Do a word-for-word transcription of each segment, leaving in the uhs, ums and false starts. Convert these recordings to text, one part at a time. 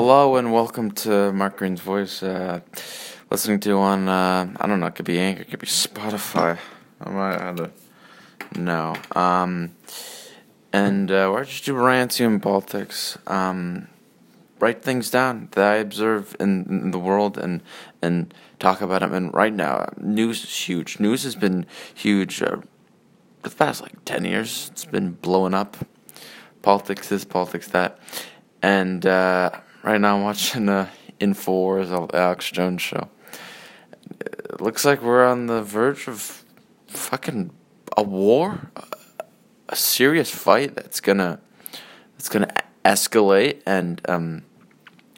Hello and welcome to Mark Green's Voice, uh, listening to on, uh, I don't know, it could be Anchor, it could be Spotify, I might have to, no, um, and uh, we're just doing rants and politics, um, write things down that I observe in, in the world and, and talk about them, and right now, news is huge, news has been huge uh, for the past like ten years, it's been blowing up, politics this, politics that, and, uh, right now I'm watching uh, InfoWars, Alex Jones show. It looks like we're on the verge of fucking a war, a serious fight that's gonna that's gonna escalate and um,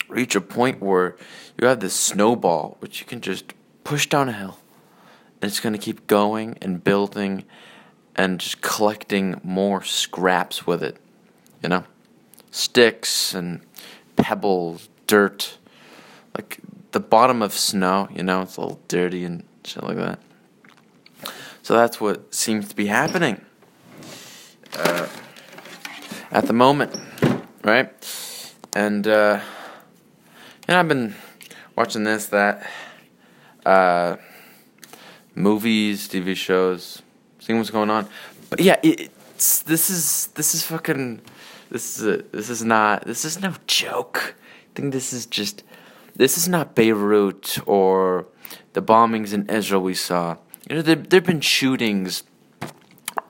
reach a point where you have this snowball which you can just push down a hill, and it's gonna keep going and building and just collecting more scraps with it, you know, sticks and pebbles, dirt, like the bottom of snow, you know, it's a little dirty and shit like that. So that's what seems to be happening uh, at the moment, right? And, uh, you know, I've been watching this, that, uh, movies, T V shows, seeing what's going on. But yeah, it, it's, this is, this is fucking, this is, a, this is not, this is no joke. I think this is just, this is not Beirut or the bombings in Israel we saw. You know, there have been shootings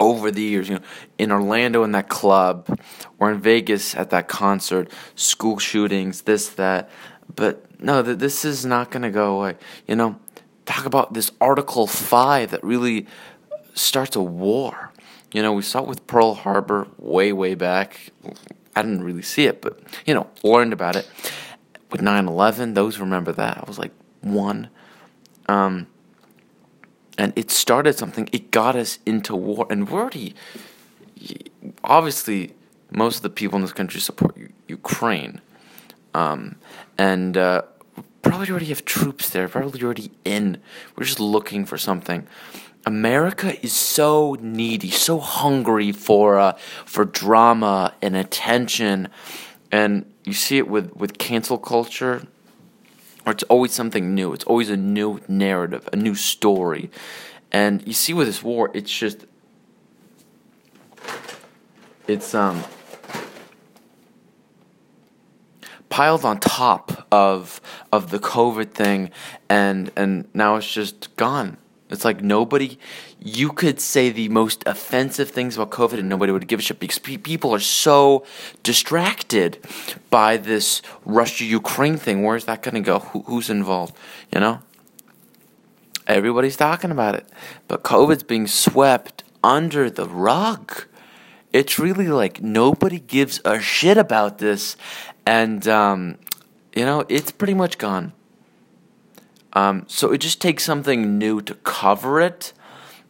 over the years, you know, in Orlando in that club, or in Vegas at that concert, school shootings, this, that. But no, th- this is not going to go away. You know, talk about this Article five that really starts a war. You know, we saw it with Pearl Harbor way, way back. I didn't really see it, but, you know, learned about it. With nine eleven, those remember that. I was like one. Um, and it started something. It got us into war. And we're already, obviously, most of the people in this country support U- Ukraine. Um, and uh, probably already have troops there. Probably already in. We're just looking for something. America is so needy, so hungry for uh, for drama and attention, and you see it with, with cancel culture, or it's always something new. It's always a new narrative, a new story, and you see with this war, it's just it's um piled on top of of the COVID thing, and and now it's just gone. It's like nobody, you could say the most offensive things about COVID and nobody would give a shit because pe- people are so distracted by this Russia-Ukraine thing. Where's that going to go? Who, who's involved? You know? Everybody's talking about it. But COVID's being swept under the rug. It's really like nobody gives a shit about this. And, um, you know, it's pretty much gone. Um, so it just takes something new to cover it,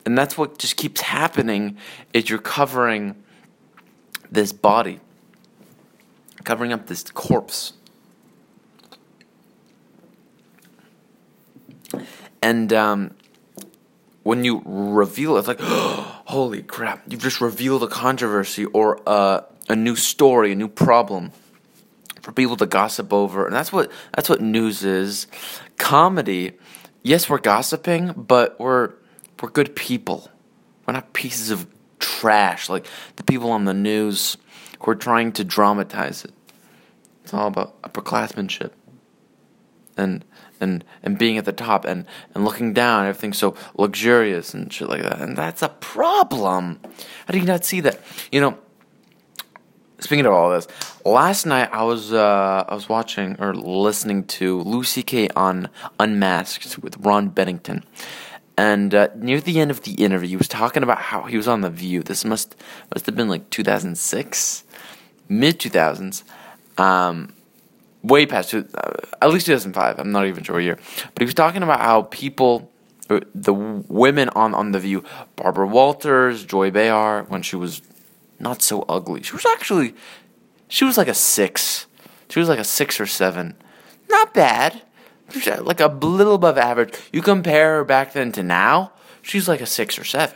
and that's what just keeps happening, is you're covering this body, covering up this corpse. And um, when you reveal it, it's like, holy crap, you've just revealed a controversy or uh, a new story, a new problem for people to gossip over, and that's what that's what news is. Comedy, yes, we're gossiping, but we're we're good people. We're not pieces of trash like the people on the news who are trying to dramatize it. It's all about upperclassmanship and and and being at the top and, and looking down, everything's so luxurious and shit like that. And that's a problem. How do you not see that? You know, speaking of all this, last night I was uh, I was watching or listening to Lucy K. on Unmasked with Ron Bennington, and uh, near the end of the interview, he was talking about how he was on The View. This must must have been like two thousand six, mid two thousands, um, way past uh, at least two thousand five. I'm not even sure what year, but he was talking about how people, the women on on The View, Barbara Walters, Joy Behar, when she was not so ugly. She was actually, she was like a six. She was like a six or seven. Not bad. Like a little above average. You compare her back then to now, she's like a six or seven.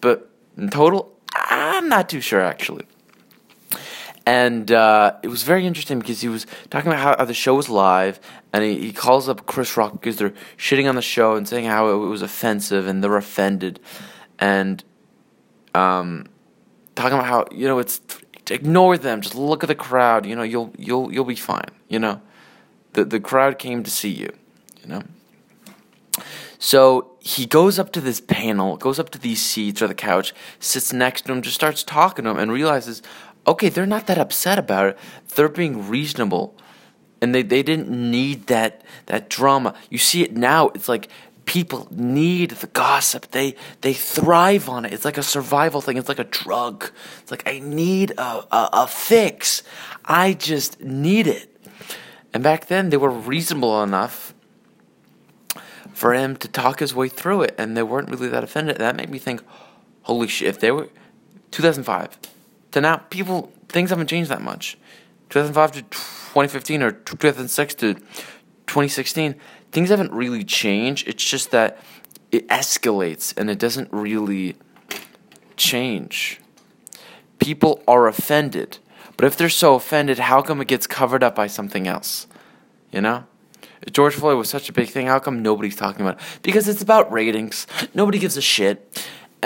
But in total, I'm not too sure actually. And uh, it was very interesting because he was talking about how, how the show was live, and he, he calls up Chris Rock because they're shitting on the show and saying how it was offensive and they're offended, and um, talking about how, you know, it's ignore them, just look at the crowd, you know, you'll you'll you'll be fine, you know, the the crowd came to see you, you know. So he goes up to this panel, goes up to these seats or the couch, sits next to him, just starts talking to him, and realizes, okay, they're not that upset about it. They're being reasonable. And they, they didn't need that that drama. You see it now. It's like people need the gossip. They they thrive on it. It's like a survival thing. It's like a drug. It's like, I need a, a, a fix. I just need it. And back then, they were reasonable enough for him to talk his way through it. And they weren't really that offended. That made me think, holy shit, if they were... two thousand five... to now, people, things haven't changed that much. two thousand five to twenty fifteen or two thousand six to twenty sixteen, things haven't really changed. It's just that it escalates and it doesn't really change. People are offended. But if they're so offended, how come it gets covered up by something else? You know? George Floyd was such a big thing. How come nobody's talking about it? Because it's about ratings. Nobody gives a shit.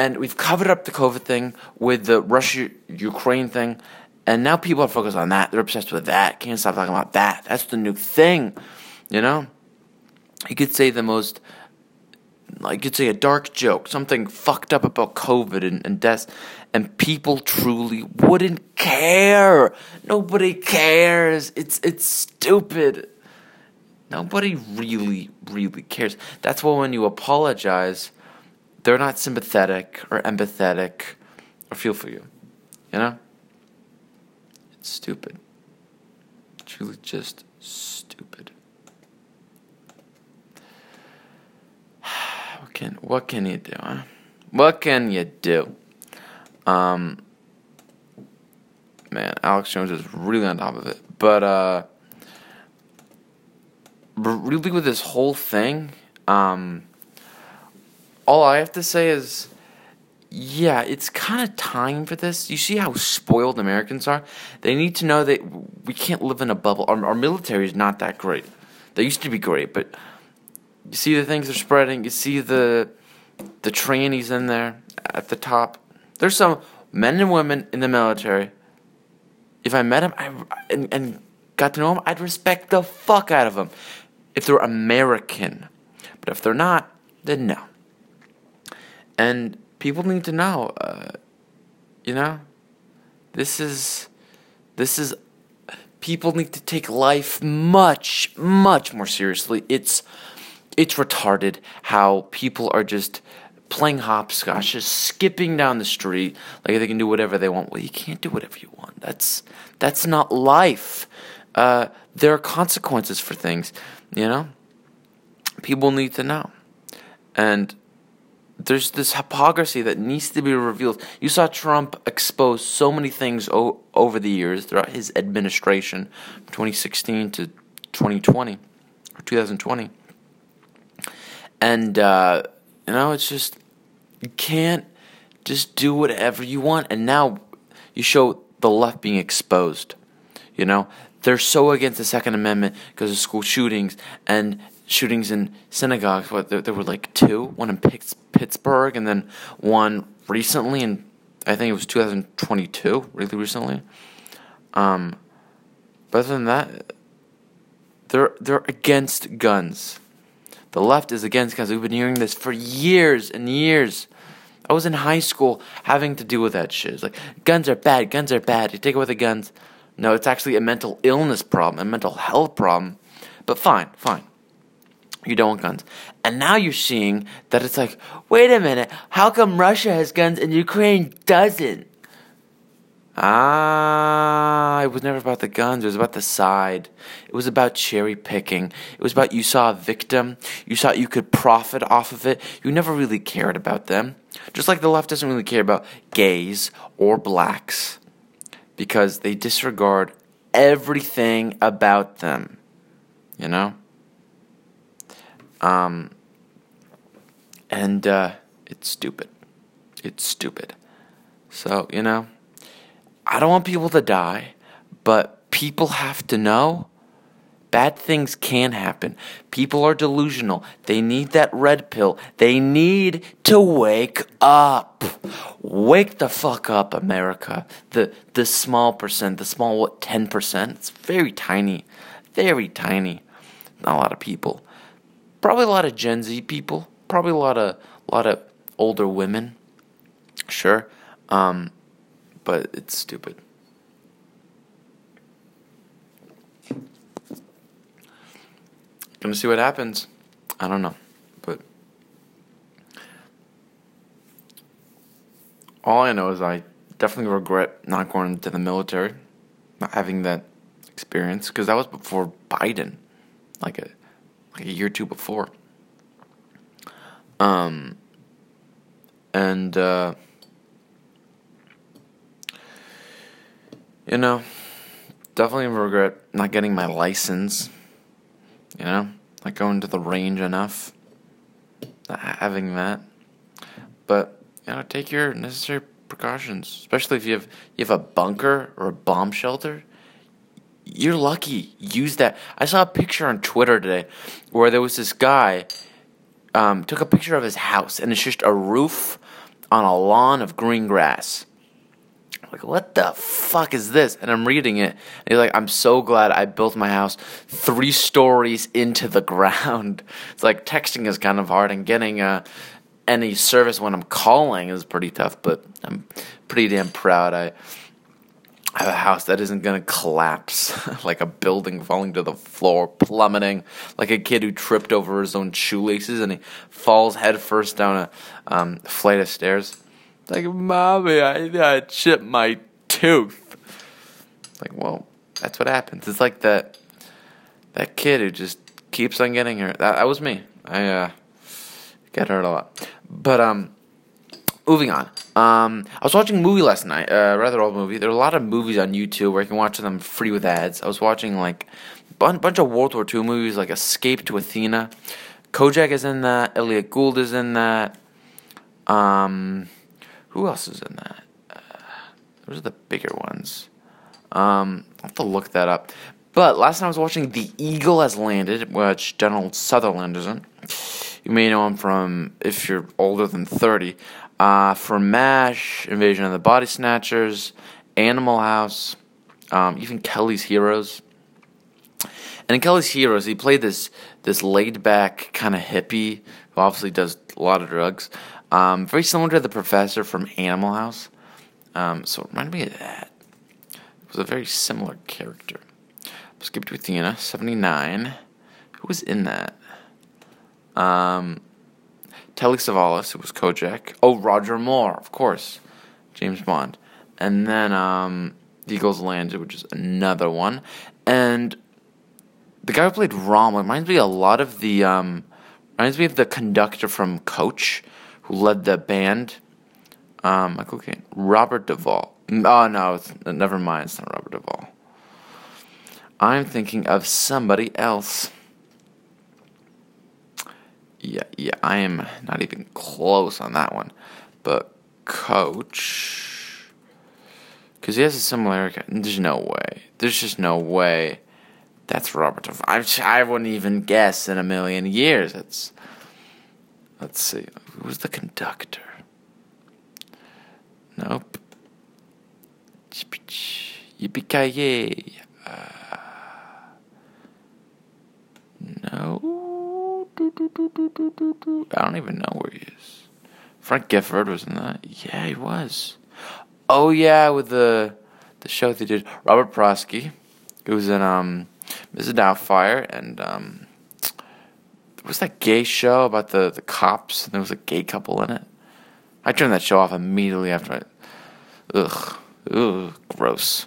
And we've covered up the COVID thing with the Russia-Ukraine thing. And now people are focused on that. They're obsessed with that. Can't stop talking about that. That's the new thing, you know? You could say the most, like, you could say a dark joke, something fucked up about COVID and, and deaths, and people truly wouldn't care. Nobody cares. It's it's stupid. Nobody really, really cares. That's why when you apologize, they're not sympathetic or empathetic or feel for you, you know? It's stupid. It's really just stupid. What can, what can you do, huh? What can you do? Um, man, Alex Jones is really on top of it. But uh, really with this whole thing, um... all I have to say is, yeah, it's kind of time for this. You see how spoiled Americans are? They need to know that we can't live in a bubble. Our, our military is not that great. They used to be great, but you see the things they're spreading. You see the the trannies in there at the top. There's some men and women in the military. If I met them I, and, and got to know them, I'd respect the fuck out of them if they're American. But if they're not, then no. And people need to know, uh, you know, this is, this is, people need to take life much, much more seriously. It's, it's retarded how people are just playing hopscotch, just skipping down the street, like they can do whatever they want. Well, you can't do whatever you want. That's, that's not life. Uh, there are consequences for things, you know. People need to know. And there's this hypocrisy that needs to be revealed. You saw Trump expose so many things o- over the years throughout his administration, from twenty sixteen to twenty twenty or two thousand twenty. And uh, you know, it's just, you can't just do whatever you want. And now you show the left being exposed. You know, they're so against the Second Amendment because of school shootings and shootings in synagogues. What, there, there were like two, one in Pittsburgh and then one recently in, I think it was two thousand twenty-two, really recently. Um, but other than that, they're they're against guns. The left is against guns. We've been hearing this for years and years. I was in high school having to deal with that shit. It's like, guns are bad, guns are bad, you take away the guns. No, it's actually a mental illness problem, a mental health problem. But fine, fine. You don't want guns. And now you're seeing that it's like, wait a minute, how come Russia has guns and Ukraine doesn't? Ah, it was never about the guns. It was about the side. It was about cherry picking. It was about, you saw a victim. You saw you could profit off of it. You never really cared about them. Just like the left doesn't really care about gays or blacks because they disregard everything about them, you know? Um, and, uh, it's stupid. It's stupid. So, you know, I don't want people to die, But people have to know bad things can happen. People are delusional. They need that red pill. They need to wake up. Wake the fuck up, America. The the small percent, the small, what, ten percent? It's very tiny. Very tiny. Not a lot of people. Probably a lot of Gen Z people. Probably a lot of a lot of older women. Sure. Um, but it's stupid. Gonna see what happens. I don't know. But all I know is I definitely regret not going into the military, not having that experience, because that was before Biden. Like a like a year or two before. Um and uh you know, definitely regret not getting my license, you know, not going to the range enough, not having that. But you know, take your necessary precautions, especially if you have you have a bunker or a bomb shelter. You're lucky. Use that. I saw a picture on Twitter today where there was this guy um, took a picture of his house, and it's just a roof on a lawn of green grass. I'm like, what the fuck is this? And I'm reading it, and he's like, I'm so glad I built my house three stories into the ground. It's like, texting is kind of hard, and getting uh, any service when I'm calling is pretty tough, but I'm pretty damn proud I... I have a house that isn't going to collapse, like a building falling to the floor, plummeting, like a kid who tripped over his own shoelaces and he falls headfirst down a um, flight of stairs. It's like, mommy, I, I chipped my tooth. Like, well, that's what happens. It's like that that kid who just keeps on getting hurt. That, that was me. I uh, get hurt a lot. But, um... moving on. Um, I was watching a movie last night, a uh, rather old movie. There are a lot of movies on YouTube where you can watch them free with ads. I was watching like a bun- bunch of World War Two movies, like Escape to Athena. Kojak is in that. Elliot Gould is in that. Um, who else is in that? Uh, those are the bigger ones. Um, I'll have to look that up. But last night I was watching The Eagle Has Landed, which Donald Sutherland is in. You may know him from, if you're older than thirty, Uh, for MASH, Invasion of the Body Snatchers, Animal House, um, even Kelly's Heroes. And in Kelly's Heroes, he played this this laid-back kind of hippie who obviously does a lot of drugs. Um, very similar to the professor from Animal House. Um, so it reminded me of that. It was a very similar character. Skip to Athena, seventy-nine. Who was in that? Um... Telly Savalas, who was Kojak. Oh, Roger Moore, of course. James Bond. And then um, The Eagle's Landed, which is another one. And the guy who played Rommel reminds me a lot of the... Um, reminds me of the conductor from Coach, who led the band. Um, Michael Caine. Robert Duvall. Oh, no, it's, never mind. It's not Robert Duvall. I'm thinking of somebody else. Yeah, yeah, I am not even close on that one. But Coach, because he has a similarity. There's no way. There's just no way. That's Robert. I I wouldn't even guess in a million years. That's. Let's see. Who's the conductor? Nope. Yippee-ki-yay. Uh, no. I don't even know where he is. Frank Gifford was in that. Yeah, he was. Oh yeah, with the the show they did. Robert Prosky, who was in um, Missus Doubtfire, and um, there was that gay show about the, the cops, and there was a gay couple in it. I turned that show off immediately after. I, ugh, ugh, gross.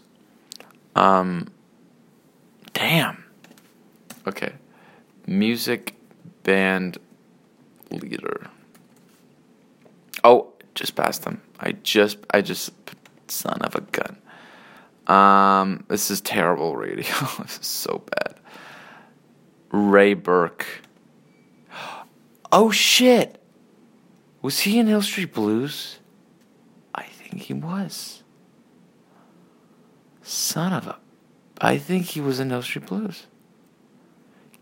Um, damn. Okay, music. Band leader. Oh, just passed them. I just, I just, son of a gun. Um, this is terrible radio. This is so bad. Ray Burke. Oh shit! Was he in Hill Street Blues? I think he was. Son of a I think he was in Hill Street Blues.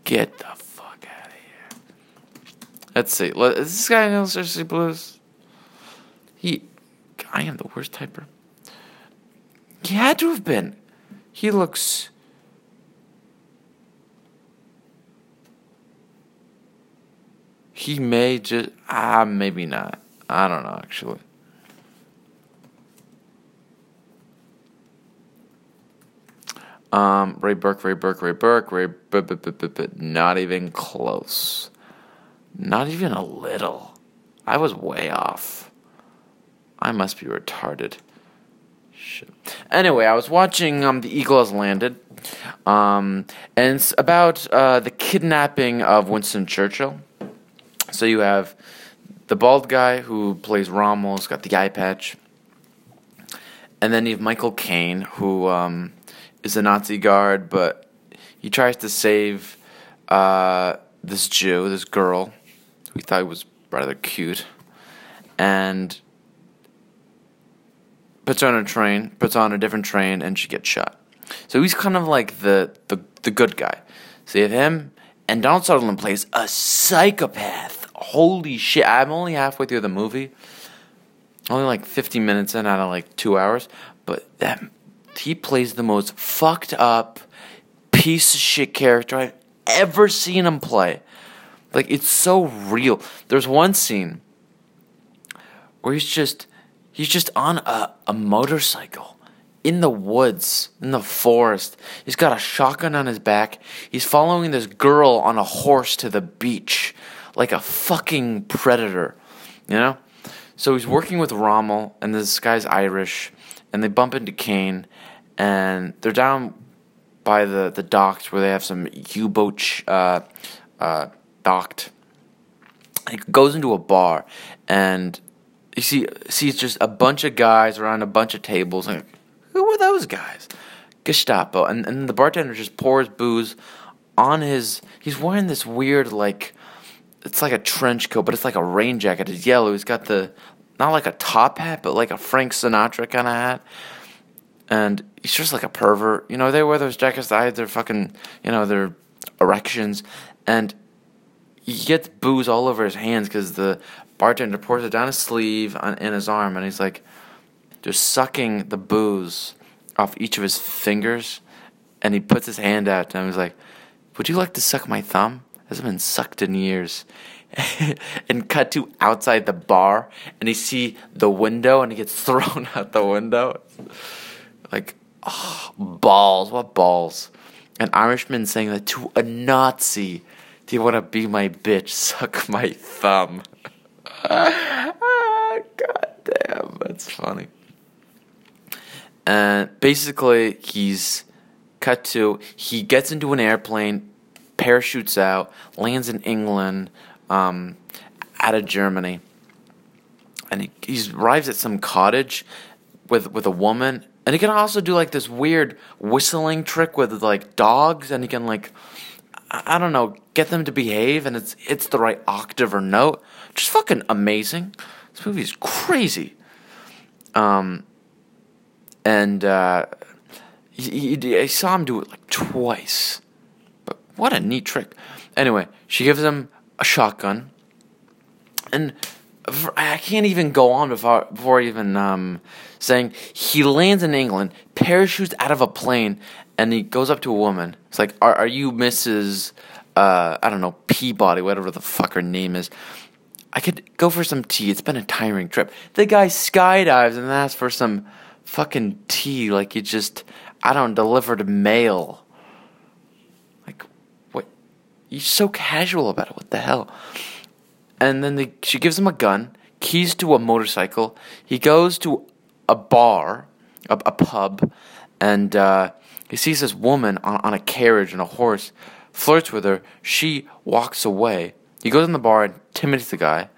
Get the fuck out of here. Let's see. Is this guy in Hill Street Blues? He... I am the worst typer. He had to have been. He looks... He may just... Ah, maybe not. I don't know, actually. Um, Ray Burke, Ray Burke, Ray Burke, Ray Burke, not even close. Not even a little. I was way off. I must be retarded. Shit. Anyway, I was watching um, The Eagle Has Landed, um, and it's about uh, the kidnapping of Winston Churchill. So you have the bald guy who plays Rommel, he's got the eye patch, and then you have Michael Caine, who... Um, is a Nazi guard, but he tries to save uh, this Jew, this girl, who he thought was rather cute, and puts her on a train, puts her on a different train, and she gets shot. So he's kind of like the, the, the good guy. So you have him, and Donald Sutherland plays a psychopath. Holy shit, I'm only halfway through the movie. Only like fifty minutes in out of like two hours, but that... He plays the most fucked up piece of shit character I've ever seen him play. Like, it's so real. There's one scene where he's just he's just on a, a motorcycle in the woods, in the forest. He's got a shotgun on his back. He's following this girl on a horse to the beach like a fucking predator, you know? So he's working with Rommel, and this guy's Irish, and they bump into Kane, and they're down by the, the docks where they have some U-boat uh, uh, docked. He goes into a bar, and you see sees just a bunch of guys around a bunch of tables. Like, who were those guys? Gestapo. And and the bartender just pours booze on his... He's wearing this weird, like... It's like a trench coat, but it's like a rain jacket. It's yellow. He's got the... Not like a top hat, but like a Frank Sinatra kind of hat. And he's just like a pervert. You know, they wear those jackets that hide their fucking, you know, their erections. And he gets booze all over his hands because the bartender pours it down his sleeve on, and his arm. And he's like just sucking the booze off each of his fingers. And he puts his hand out to him. He's like, would you like to suck my thumb? It hasn't been sucked in years. And cut to outside the bar, and you see the window, and he gets thrown out the window. Like, oh, balls, what balls? An Irishman saying that to a Nazi, do you want to be my bitch, suck my thumb? Ah, God damn, that's funny. And basically, he's cut to, he gets into an airplane, parachutes out, lands in England, Um, out of Germany, and he he's arrives at some cottage with with a woman, and he can also do like this weird whistling trick with like dogs, and he can like I don't know get them to behave, and it's it's the right octave or note. Just fucking amazing. This movie is crazy. Um, and uh, I saw him do it like twice, but what a neat trick. Anyway, she gives him a shotgun, and I can't even go on before, before even um, saying he lands in England, parachutes out of a plane, and he goes up to a woman. It's like, are, are you Missus Uh, I don't know, Peabody, whatever the fuck her name is? I could go for some tea. It's been a tiring trip. The guy skydives and asks for some fucking tea, like he just, I don't delivered mail. You're so casual about it. What the hell? And then the, she gives him a gun, keys to a motorcycle. He goes to a bar, a, a pub, and uh, he sees this woman on, on a carriage and a horse, flirts with her. She walks away. He goes in the bar and intimidates the guy.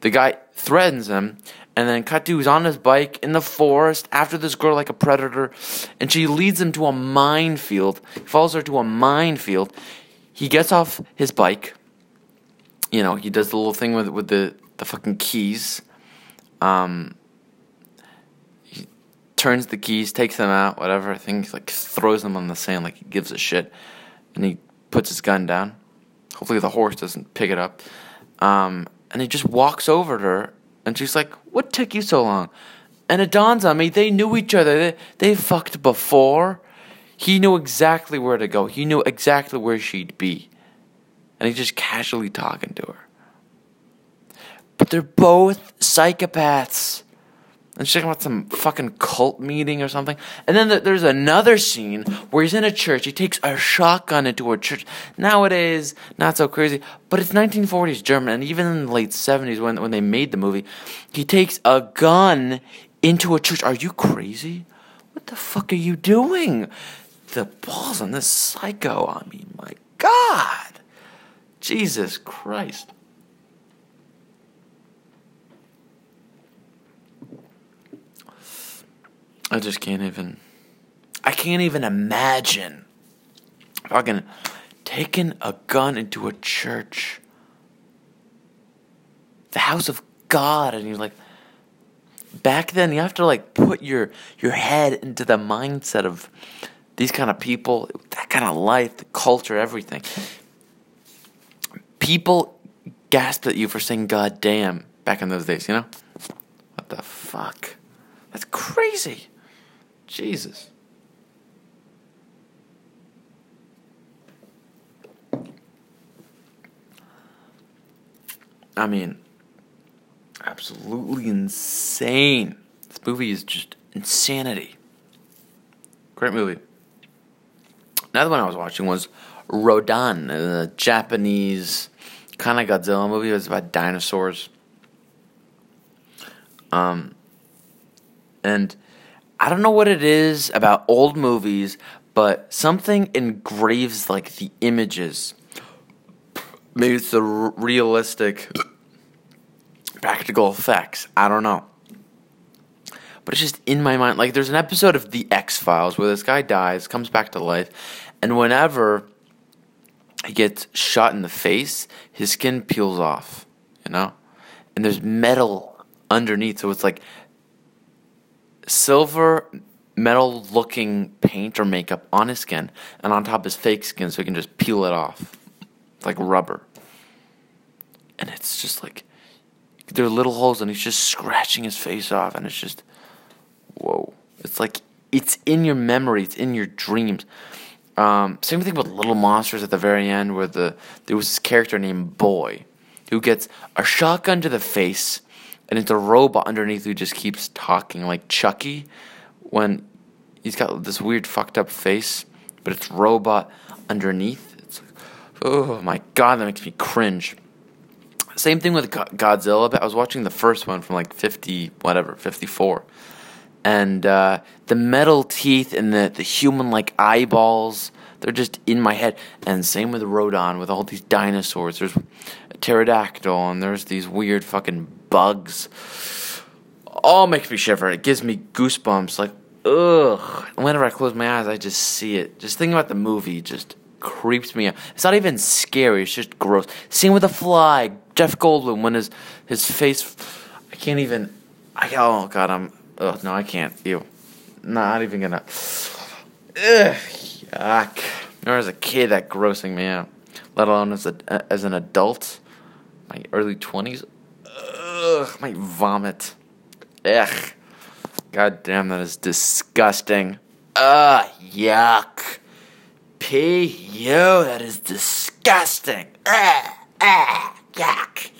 The guy threatens him, and then Katu is on his bike in the forest after this girl like a predator, and she leads him to a minefield. He follows her to a minefield. He gets off his bike. You know, he does the little thing with with the, the fucking keys. Um, he turns the keys, takes them out, whatever. I think he like throws them on the sand like he gives a shit, and he puts his gun down. Hopefully the horse doesn't pick it up. Um, and he just walks over to her, and she's like, "What took you so long?" And it dawns on me, they knew each other. They, they fucked before. He knew exactly where to go. He knew exactly where she'd be. And he's just casually talking to her. But they're both psychopaths. And she's talking about some fucking cult meeting or something. And then th- there's another scene where he's in a church. He takes a shotgun into a church. Nowadays, not so crazy. But it's nineteen forties German. And even in the late seventies when, when they made the movie, he takes a gun into a church. Are you crazy? What the fuck are you doing? The balls on this psycho. I mean, my God. Jesus Christ. I just can't even, I can't even imagine fucking taking a gun into a church, the house of God, and you're like, back then you have to like put your, your head into the mindset of these kind of people, that kind of life, the culture, everything. People gasped at you for saying "God damn" back in those days, you know? What the fuck? That's crazy. Jesus. I mean, absolutely insane. This movie is just insanity. Great movie. Another one I was watching was Rodan, a Japanese kind of Godzilla movie. It was about dinosaurs. Um, and I don't know what it is about old movies, but something engraves, like, the images. Maybe it's the r- realistic practical effects. I don't know. But it's just in my mind. Like, there's an episode of The X-Files where this guy dies, comes back to life, and whenever he gets shot in the face, his skin peels off, you know? And there's metal underneath, so it's like silver metal looking paint or makeup on his skin, and on top is fake skin so he can just peel it off. It's like rubber. And it's just like there are little holes and he's just scratching his face off, and it's just whoa. It's like it's in your memory, it's in your dreams. Um, same thing with Little Monsters at the very end where the there was this character named Boy who gets a shotgun to the face. And it's a robot underneath who just keeps talking, like Chucky, when he's got this weird fucked up face, but it's robot underneath. It's like, oh my God, that makes me cringe. Same thing with Go- Godzilla, but I was watching the first one from like fifty, whatever, fifty-four. And uh, the metal teeth and the, the human-like eyeballs, they're just in my head. And same with Rodan, with all these dinosaurs. There's a pterodactyl, and there's these weird fucking bugs. All makes me shiver. It gives me goosebumps. Like, ugh. Whenever I close my eyes, I just see it. Just thinking about the movie just creeps me out. It's not even scary. It's just gross. Scene with a fly. Jeff Goldblum when his his face. I can't even. I oh God. I'm. Oh no. I can't. Ew. Not even gonna. Ugh. Yuck. Remember as a kid that grossing me out. Let alone as a as an adult. My early twenties. Ugh, my vomit. Ugh. God damn, that is disgusting. Ugh, yuck. P U, that is disgusting. Ugh, ugh, yuck.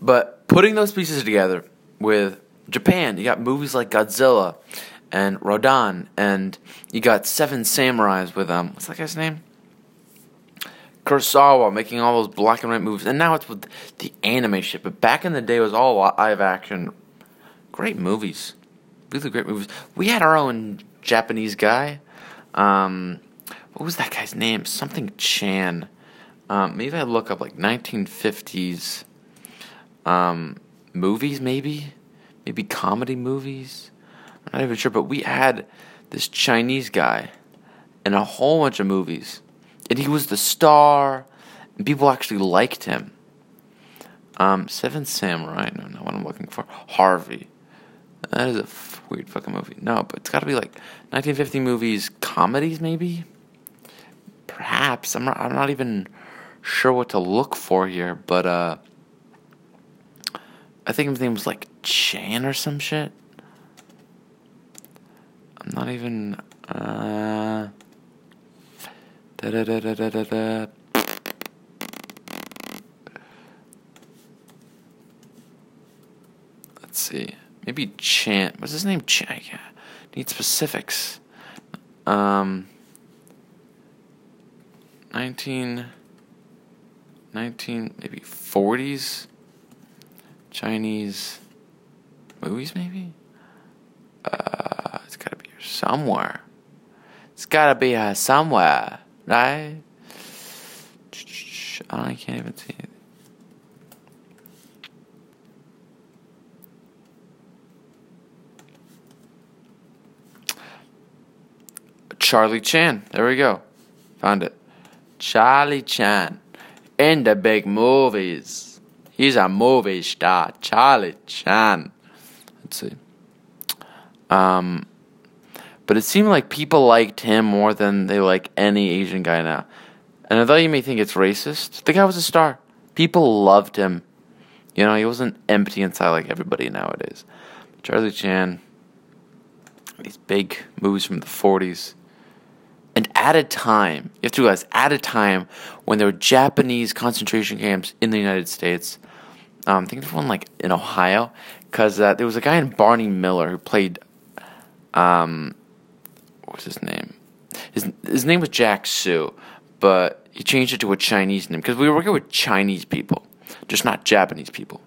But putting those pieces together with Japan, you got movies like Godzilla and Rodan, and you got Seven Samurais with, um, what's that guy's name? Kurosawa, making all those black and white movies, and now it's with the anime shit, but back in the day it was all live action. Great movies. Really great movies. We had our own Japanese guy. Um, what was that guy's name? Something Chan. Um, maybe I look up, like, nineteen fifties um, movies, maybe? Maybe comedy movies? I'm not even sure, but we had this Chinese guy in a whole bunch of movies. And he was the star, and people actually liked him. Um, Seven Samurai. No, not what I'm looking for. Harvey. That is a f- weird fucking movie. No, but it's got to be like nineteen fifty movies, comedies maybe? Perhaps. I'm not, I'm not even sure what to look for here, but uh, I think his name was like Chan or some shit. I'm not even... Uh, da da da da da da da. Let's see. Maybe Chan. What's his name? Chan. Yeah. Need specifics. Um. Nineteen. Nineteen. Maybe forties. Chinese movies. Maybe. Uh. It's gotta be here somewhere. It's gotta be here somewhere, right? I can't even see it. Charlie Chan. There we go. Found it. Charlie Chan. In the big movies. He's a movie star. Charlie Chan. Let's see. Um, but it seemed like people liked him more than they like any Asian guy now. And although you may think it's racist, the guy was a star. People loved him. You know, he wasn't empty inside like everybody nowadays. Charlie Chan. These big movies from the forties. And at a time, you have to realize, at a time when there were Japanese concentration camps in the United States, um, I think there's one like in Ohio, because uh, there was a guy named Barney Miller who played, um, what was his name? His his name was Jack Su, but he changed it to a Chinese name, because we were working with Chinese people, just not Japanese people,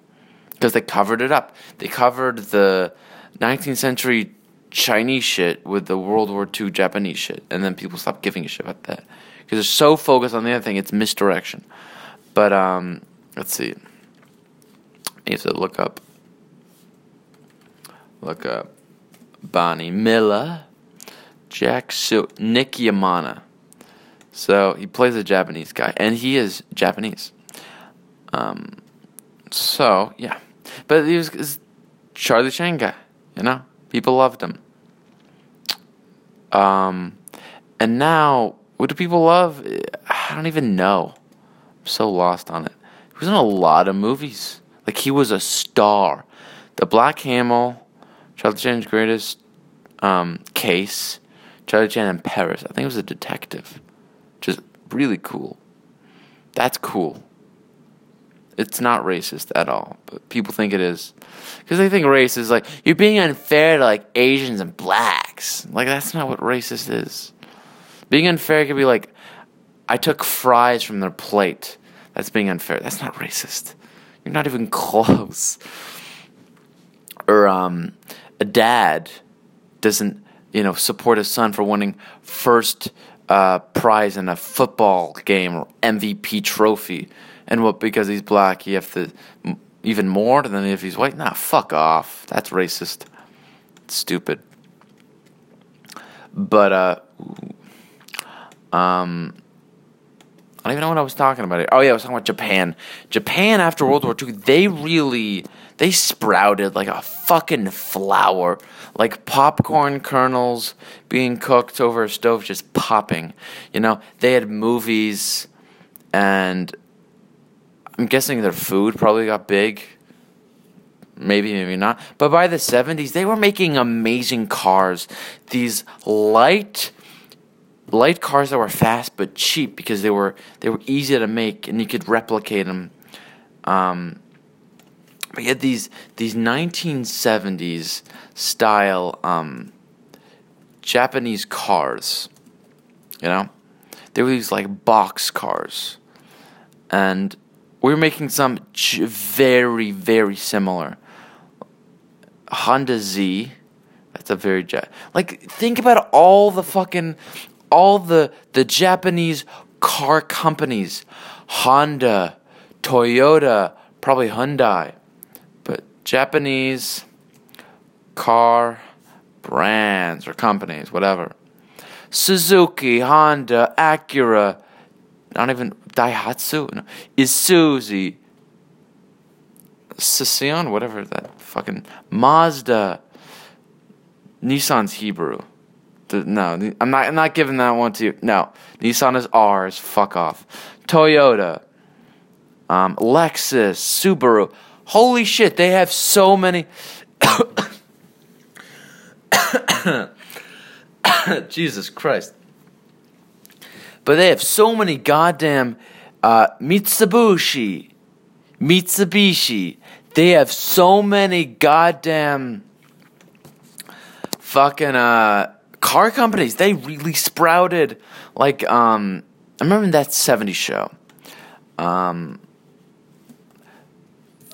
because they covered it up. They covered the nineteenth century Chinese shit with the World War Two Japanese shit, and then people stop giving a shit about that because they're so focused on the other thing. It's misdirection. But um, let's see. I need to look up, look up, Bonnie Miller, Jack Su, Nick Yamana. So he plays a Japanese guy, and he is Japanese. Um, so yeah, but he was, was Charlie Chan guy, you know. People loved him. Um, and now, what do people love? I don't even know. I'm so lost on it. He was in a lot of movies. Like, he was a star. The Black Camel, Charlie Chan's Greatest um, Case, Charlie Chan in Paris. I think it was a detective. Which is really cool. That's cool. It's not racist at all, but people think it is. Because they think race is like, you're being unfair to like Asians and blacks. Like, that's not what racist is. Being unfair could be like, I took fries from their plate. That's being unfair. That's not racist. You're not even close. Or um, a dad doesn't, you know, support his son for winning first uh, prize in a football game or M V P trophy. And what, because he's black, you have to m- even more than if he's white? Nah, fuck off. That's racist. It's stupid. But, uh, um, I don't even know what I was talking about. Here. Oh, yeah, I was talking about Japan. Japan, after World War Two, they really, they sprouted like a fucking flower. Like popcorn kernels being cooked over a stove just popping. You know, they had movies and... I'm guessing their food probably got big. Maybe, maybe not. But by the seventies, they were making amazing cars. These light light cars that were fast but cheap because they were they were easy to make and you could replicate them. Um, but you had these, these nineteen seventies style um, Japanese cars, you know? They were these like box cars. And... we were making some ch- very, very similar. Honda Z. That's a very... Ja- like, think about all the fucking... All the, the Japanese car companies. Honda. Toyota. Probably Hyundai. But Japanese car brands or companies, whatever. Suzuki, Honda, Acura... I don't even... Daihatsu? No. Isuzu. Scion, whatever that fucking Mazda. Nissan's Hebrew. The, no, I'm not. I'm not giving that one to you. No, Nissan is ours. Fuck off. Toyota, um, Lexus, Subaru. Holy shit, they have so many. Jesus Christ. But they have so many goddamn uh, Mitsubishi, Mitsubishi. They have so many goddamn fucking uh, car companies. They really sprouted. Like um, I remember that seventies show. Um,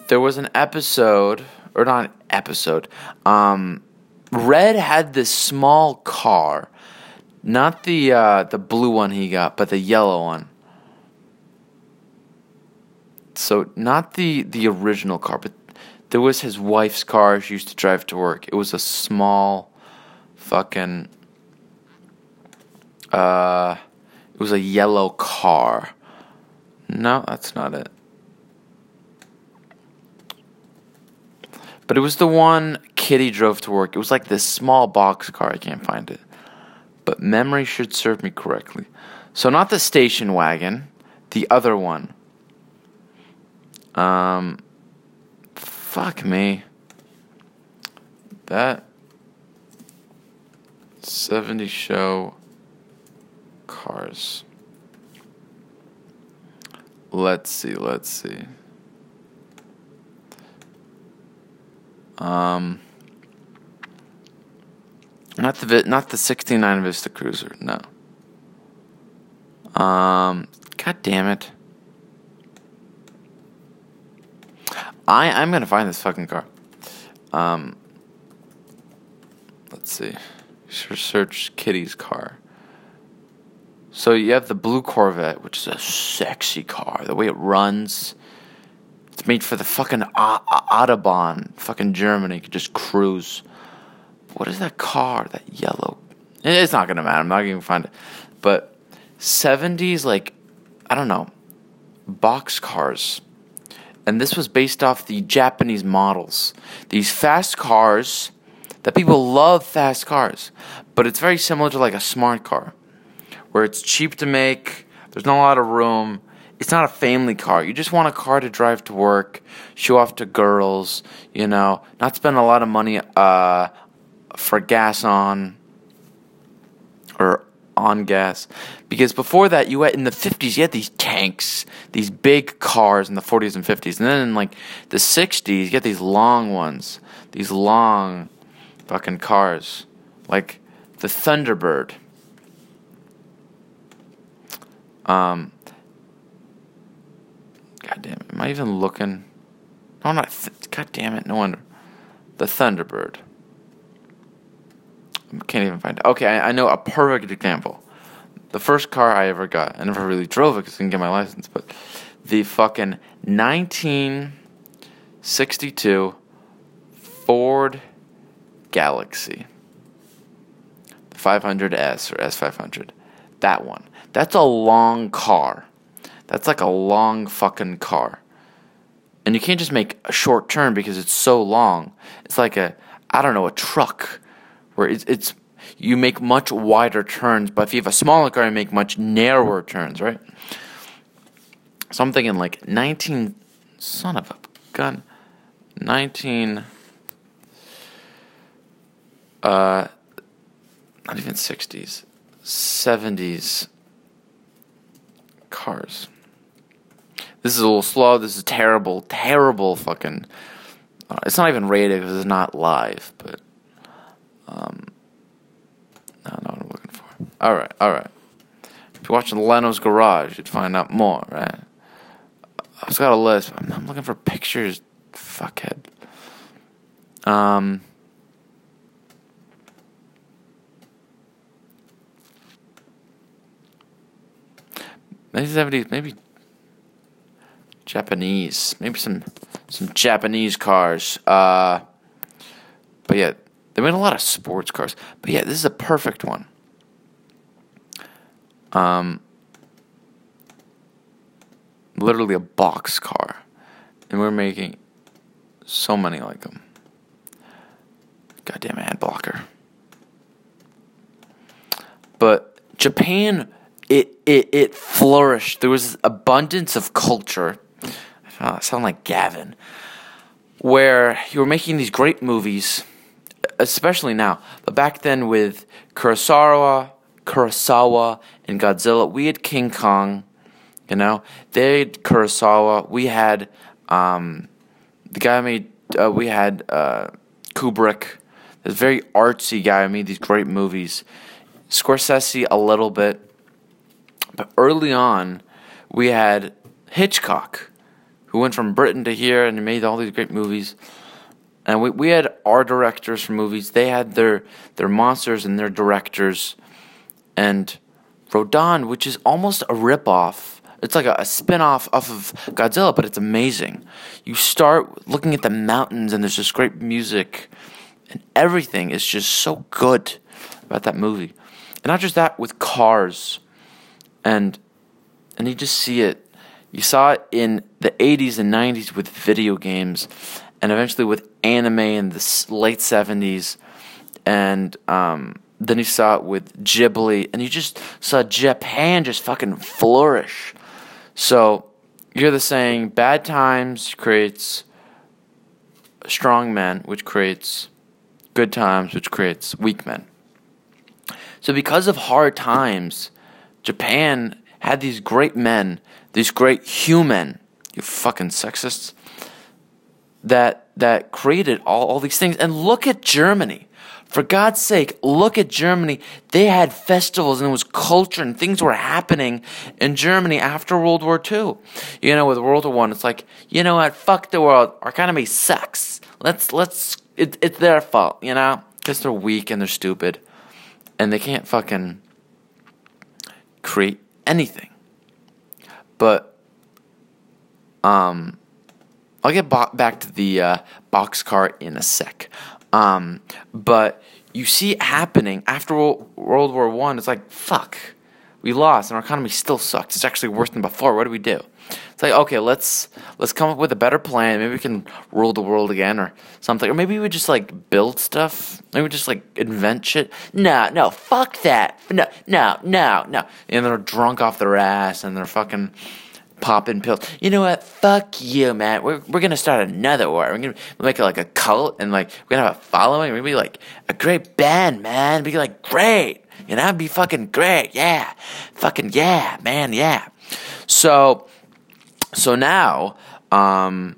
there was an episode, or not an episode. Um, Red had this small car. Not the uh, the blue one he got, but the yellow one. So not the, the original car, but there was his wife's car she used to drive to work. It was a small fucking... Uh, it was a yellow car. No, that's not it. But it was the one Kitty drove to work. It was like this small box car. I can't find it. But memory should serve me correctly. So not the station wagon, the other one. Um, fuck me. That seventies show cars. Let's see, let's see. Um... Not the not the sixty-nine Vista Cruiser, no. Um, God damn it. I, I'm gonna find this fucking car. Um, let's see. Search Kitty's car. So you have the blue Corvette, which is a sexy car. The way it runs, it's made for the fucking Autobahn. Fucking Germany, you could just cruise. What is that car? That yellow. It's not going to matter. I'm not going to find it. But seventies, like, I don't know, box cars. And this was based off the Japanese models. These fast cars that people love fast cars. But it's very similar to, like, a smart car where it's cheap to make. There's not a lot of room. It's not a family car. You just want a car to drive to work, show off to girls, you know, not spend a lot of money uh for gas on, or on gas, because before that, you had, in the fifties, you had these tanks, these big cars in the forties and fifties, and then in, like, the sixties, you had these long ones, these long fucking cars, like the Thunderbird. Um, God damn it, am I even looking? Oh, not, th- God damn it, no wonder. The Thunderbird. Can't even find it. Okay, I, I know a perfect example. The first car I ever got, I never really drove it because I didn't get my license, but the fucking nineteen sixty-two Ford Galaxy. The five hundred S or S five hundred. That one. That's a long car. That's like a long fucking car. And you can't just make a short turn because it's so long. It's like a, I don't know, a truck. Where it's, it's, you make much wider turns, but if you have a smaller car, you make much narrower turns, right? So I'm thinking like nineteen, son of a gun, nineteen, uh, not even sixties, seventies cars. This is a little slow. This is terrible, terrible fucking. Uh, it's not even rated because it's not live, but. Um, I don't know what I'm looking for. All right, all right. If you're watching Leno's Garage, you'd find out more, right? I've just got a list. I'm, I'm looking for pictures, fuckhead. Um, nineteen seventies, maybe Japanese, maybe some some Japanese cars. Uh, but yeah. They made a lot of sports cars. But yeah, this is a perfect one. Um, literally a box car. And we're making So many like them. Goddamn ad blocker. But Japan, it it it flourished. There was abundance of culture. I sound like Gavin. Where you were making these great movies, especially now. But back then with Kurosawa, Kurosawa and Godzilla, we had King Kong, you know. They had Kurosawa. We had um, the guy who made. Uh, we had uh, Kubrick, this very artsy guy who made these great movies. Scorsese a little bit, but early on we had Hitchcock, who went from Britain to here and made all these great movies. And we we had our directors for movies. They had their their monsters and their directors. And Rodan, which is almost a ripoff, it's like a, a spin-off off of Godzilla, but it's amazing. You start looking at the mountains, and there's just great music, and everything is just so good about that movie. And not just that, with Cars, and and you just see it. You saw it in the eighties and nineties with video games, and eventually with anime in the late seventies, and um. Then you saw it with Ghibli, and you just saw Japan just fucking flourish. So you hear the saying, bad times creates strong men, which creates good times, which creates weak men. So because of hard times, Japan had these great men, these great human, you fucking sexists, that that created all, all these things. And look at Germany. For God's sake, look at Germany. They had festivals and it was culture and things were happening in Germany after World War Two. You know, with World War One, it's like, you know what, fuck the world. Our economy sucks. Let's, let's, it, it's their fault, you know? Because they're weak and they're stupid. And they can't fucking create anything. But, um, I'll get bo- back to the uh, boxcar in a sec. Um, but you see it happening after World War One. It's like, fuck, we lost, and our economy still sucks. It's actually worse than before. What do we do? It's like, okay, let's let's come up with a better plan. Maybe we can rule the world again, or something. Or maybe we just like build stuff. Maybe we just like invent shit. No, no, fuck that. No, no, no, no. And they're drunk off their ass, and they're fucking popping pills. You know what? Fuck you, man. We're we're gonna start another war. We're gonna make it like a cult, and like we're gonna have a following. We're gonna be like a great band, man. Be like great, you know? Be fucking great, yeah, fucking yeah, man, yeah. So, so now, um,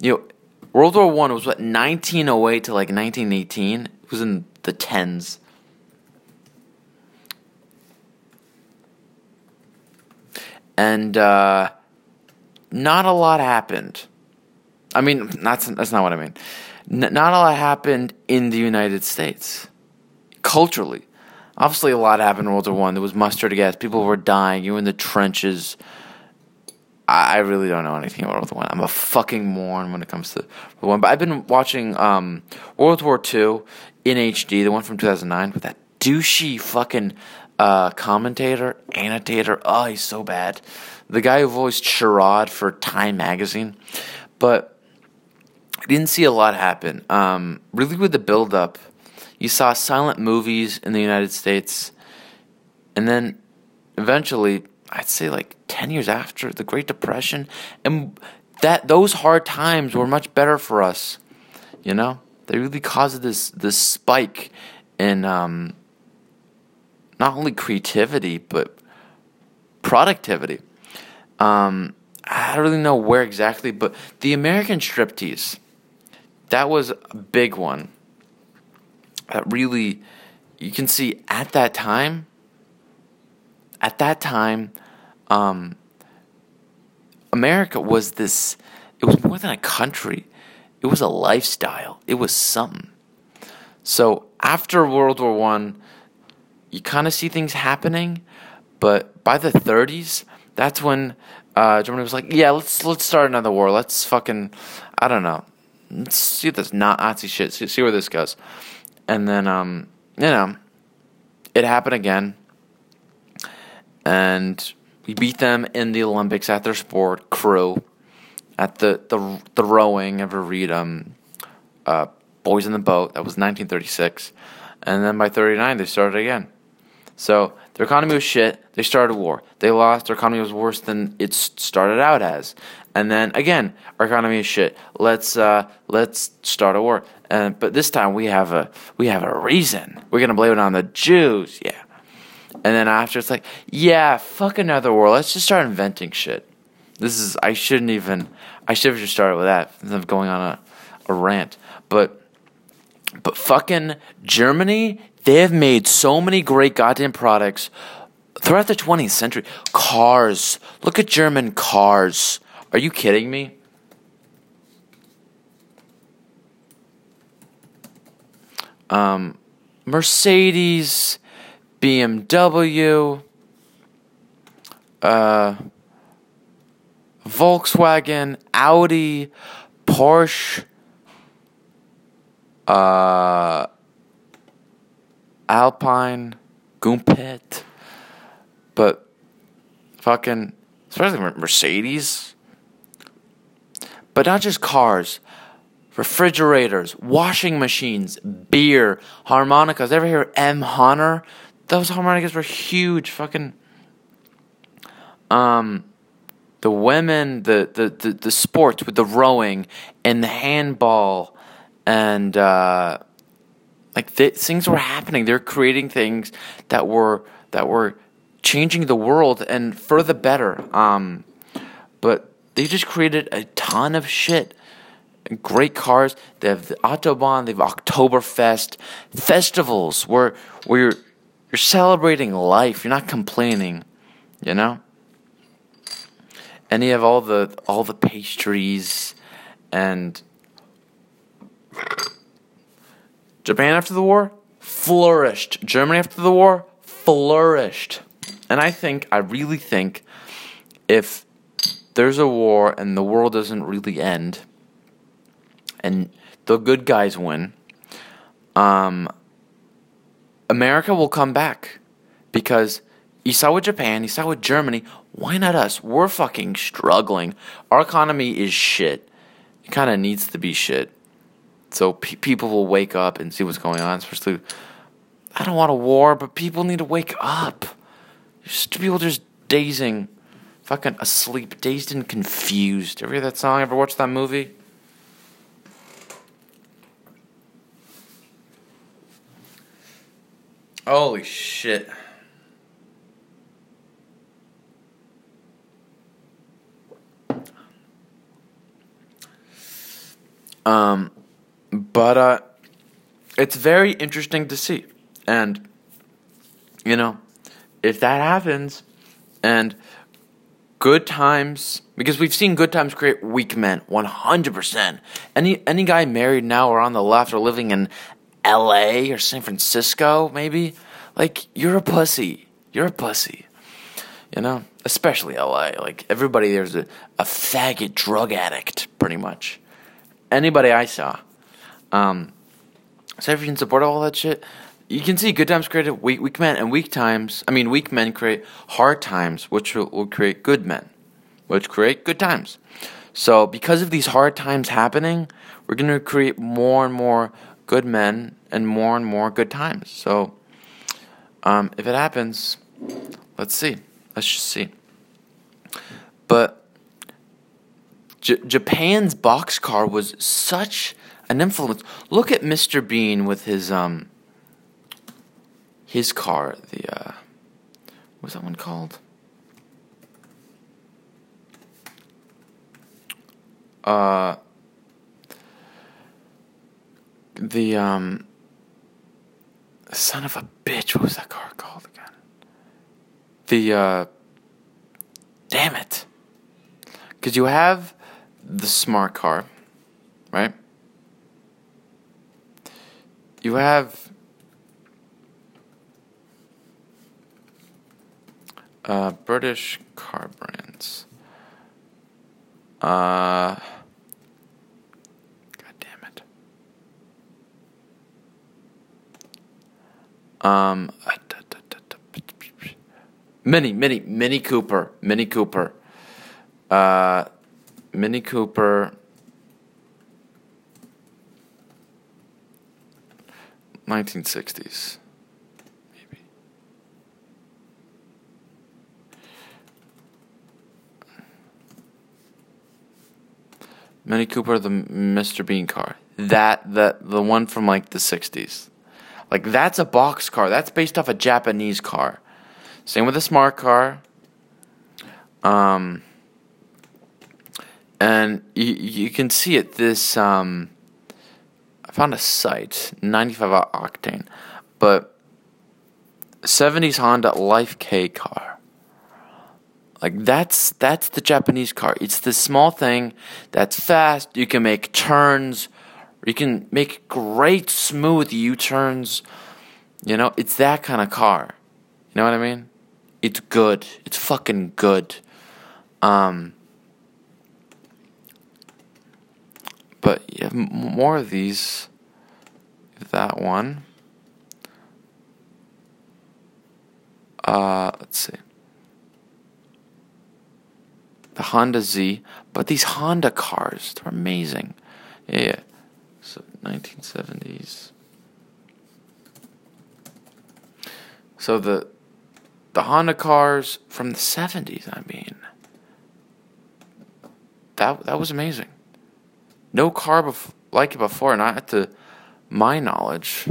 you know, World War One was what nineteen oh eight to like nineteen eighteen. It was in the tens. And uh, not a lot happened. I mean, that's that's not what I mean. N- not a lot happened in the United States culturally. Obviously, a lot happened in World War One. There was mustard gas. People were dying. You were in the trenches. I, I really don't know anything about World War One. I'm a fucking moron when it comes to World War One. But I've been watching um, World War Two in H D, the one from two thousand nine, with that douchey fucking Uh, commentator, annotator, oh, he's so bad. The guy who voiced Sherrod for Time Magazine. But I didn't see a lot happen. Um, really with the build-up, you saw silent movies in the United States. And then eventually, I'd say like ten years after, the Great Depression. And that those hard times were much better for us. You know? They really caused this, this spike in Um, not only creativity, but productivity. Um, I don't really know where exactly, but the American Striptease, that was a big one. That really, you can see at that time, at that time, um, America was this, it was more than a country. It was a lifestyle. It was something. So after World War One, you kind of see things happening, but by the thirties, that's when uh, Germany was like, yeah, let's let's start another war. Let's fucking, I don't know. Let's see this Nazi shit. See, see where this goes. And then, um, you know, it happened again. And we beat them in the Olympics at their sport, crew. at the, the throwing of a read um, uh, Boys in the Boat. That was nineteen thirty-six. And then by thirty-nine, they started again. So their economy was shit. They started a war. They lost. Their economy was worse than it started out as. And then again, our economy is shit. Let's uh, let's start a war. And but this time we have a we have a reason. We're gonna blame it on the Jews. Yeah. And then after it's like, yeah, fuck another war. Let's just start inventing shit. This is I shouldn't even I should have just started with that instead of going on a, a rant. But but fucking Germany. They have made so many great goddamn products throughout the twentieth century. Cars. Look at German cars. Are you kidding me? Um, Mercedes, B M W, uh, Volkswagen, Audi, Porsche, uh... Alpine, Gumpet, but fucking, especially Mercedes, but not just cars, refrigerators, washing machines, beer, harmonicas. Ever hear M. Honor? Those harmonicas were huge. Fucking, um, the women, the, the, the, the sports with the rowing and the handball and, uh, Like th- things were happening. They're creating things that were that were changing the world and for the better. Um, but they just created a ton of shit. Great cars. They have the Autobahn. They have Oktoberfest festivals where where you're, you're celebrating life. You're not complaining, you know. And you have all the all the pastries and. Japan after the war, flourished. Germany after the war, flourished. And I think, I really think, if there's a war and the world doesn't really end, and the good guys win, um, America will come back. Because you saw with Japan, you saw with Germany, why not us? We're fucking struggling. Our economy is shit. It kind of needs to be shit. So pe- people will wake up and see what's going on. Especially, I don't want a war, but people need to wake up. Just people just dazing, fucking asleep, dazed and confused. Ever hear that song? Ever watch that movie? Holy shit. Um... But uh, it's very interesting to see. And, you know, if that happens, and good times, because we've seen good times create weak men, one hundred percent. Any any guy married now or on the left or living in L A or San Francisco, maybe, like, you're a pussy. You're a pussy. You know? Especially L A. Like, everybody there's a, a faggot drug addict, pretty much. Anybody I saw. Um, so if you can support all that shit, you can see good times create weak, weak men, and weak times, I mean, weak men create hard times, which will, will create good men, which create good times. So because of these hard times happening, we're going to create more and more good men and more and more good times. So um, if it happens, let's see. Let's just see. But J- Japan's boxcar was such... an influence. Look at Mister Bean with his um his car, the uh what was that one called? Uh the um son of a bitch, what was that car called again? The uh damn it. 'Cause you have the smart car, right? You have uh, British car brands. Uh, God damn it. Um, Mini, Mini, Mini Cooper, Mini Cooper. Uh, Mini Cooper, nineteen sixties, maybe. Mini Cooper, the Mister Bean car. That, that the one from like the sixties. Like, that's a box car. That's based off a Japanese car. Same with a smart car. Um, and you, you can see it. This um, I found a site, ninety-five octane, but seventies Honda Life K car. Like that's that's the Japanese car. It's this small thing that's fast. You can make turns. You can make great smooth U-turns. You know, it's that kind of car. You know what I mean? It's good. It's fucking good. Um, but yeah, m- more of these. That one. Uh, let's see. The Honda Z. But these Honda cars, they're amazing. Yeah. So nineteen seventies. So the the Honda cars from the seventies, I mean. That that was amazing. No car bef- like it before, not to my knowledge.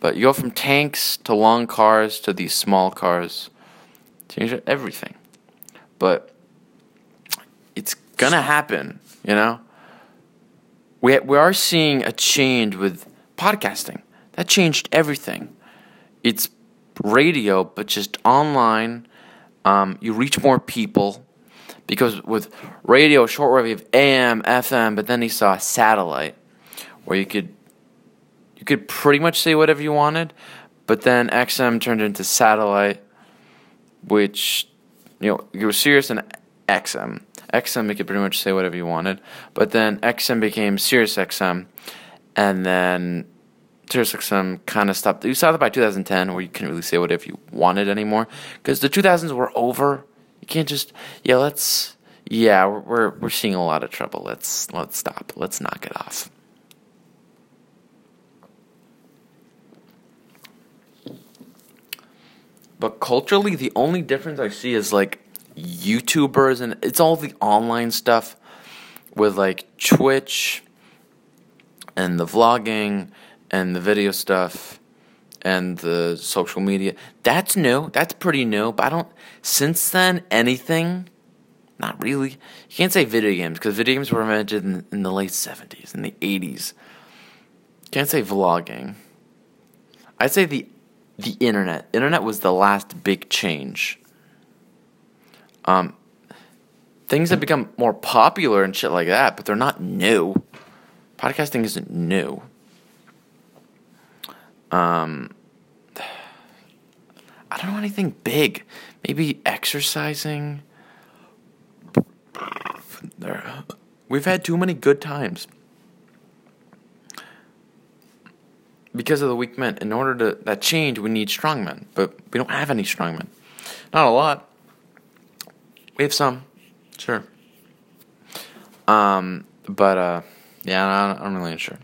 But you go from tanks to long cars to these small cars. Change everything. But it's going to happen, you know? We we are seeing a change with podcasting. That changed everything. It's radio, but just online. Um, you reach more people because with radio, shortwave, you have A M, F M, but then he saw satellite where you could you could pretty much say whatever you wanted. But then X M turned into satellite, which you know you were serious in X M. X M, you could pretty much say whatever you wanted. But then X M became SiriusXM, and then SiriusXM kind of stopped. You saw that by two thousand ten, where you couldn't really say whatever you wanted anymore, because the two thousands were over. You can't just yeah. Let's yeah. We're we're, we're seeing a lot of trouble. Let's let's stop. Let's knock it off. But culturally, the only difference I see is like YouTubers, and it's all the online stuff with like Twitch and the vlogging and the video stuff and the social media. That's new. That's pretty new. But I don't, since then, anything, not really. You can't say video games because video games were invented in, in the late seventies, in the eighties. Can't say vlogging. I'd say the the internet. Internet was the last big change. Um, things have become more popular and shit like that, but they're not new. Podcasting isn't new. Um, I don't know anything big. Maybe exercising. We've had too many good times because of the weak men. In order to that change, we need strong men, but we don't have any strong men. Not a lot. We have some, sure. Um, but, uh, yeah, I don't, I'm really sure.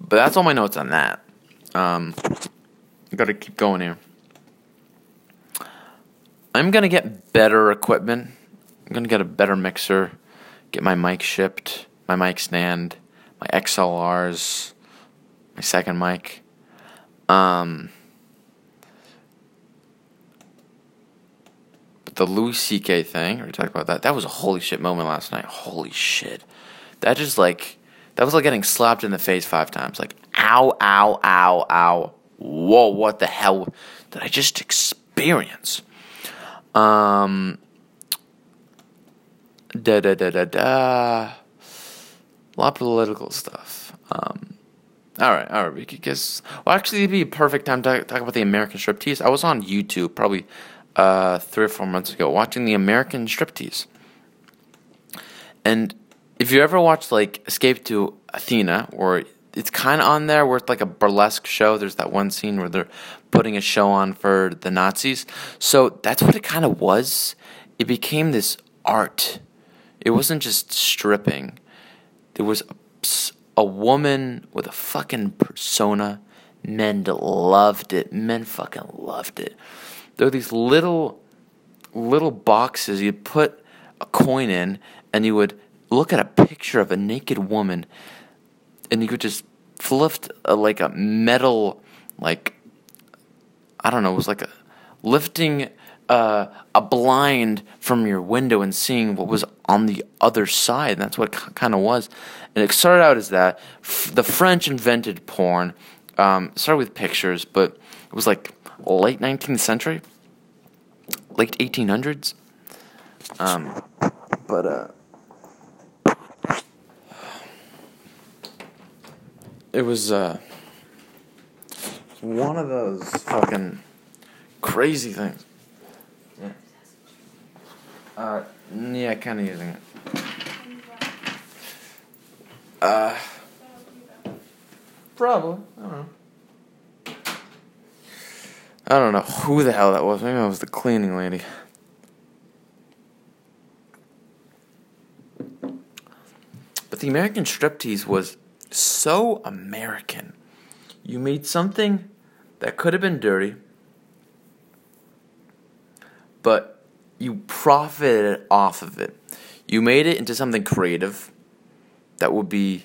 But that's all my notes on that. Um, gotta keep going here. I'm gonna get better equipment. I'm gonna get a better mixer, get my mic shipped, my mic stand, my X L Rs, my second mic. Um... The Lucy K. thing, we talked about that. That was a holy shit moment last night. Holy shit. That just like, that was like getting slapped in the face five times. Like, ow, ow, ow, ow. Whoa, what the hell did I just experience? Um, da da da da da. A lot of political stuff. Um, all right, all right. We could guess. Well, actually, it'd be a perfect time to talk about the American striptease. I was on YouTube, probably. Uh, three or four months ago, watching the American striptease. And if you ever watched, like, Escape to Athena, or it's kind of on there where it's like a burlesque show. There's that one scene where they're putting a show on for the Nazis. So that's what it kind of was. It became this art. it wasn't just stripping. There was a, a woman with a fucking persona. Men loved it. Men fucking loved it. There were these little, little boxes. You'd put a coin in, and you would look at a picture of a naked woman, and you could just lift a, like a metal, like, I don't know, it was like a, lifting uh, a blind from your window and seeing what was on the other side. And that's what it kind of was. And it started out as that. F- the French invented porn. Um, it started with pictures, but it was like late nineteenth century, late eighteen hundreds. Um, but, uh, it was, uh, one of those fucking crazy things. Yeah. Uh, yeah, kind of using it. Uh, probably. I don't know. I don't know who the hell that was. Maybe it was the cleaning lady. But the American striptease was so American. You made something that could have been dirty, but you profited off of it. You made it into something creative that would be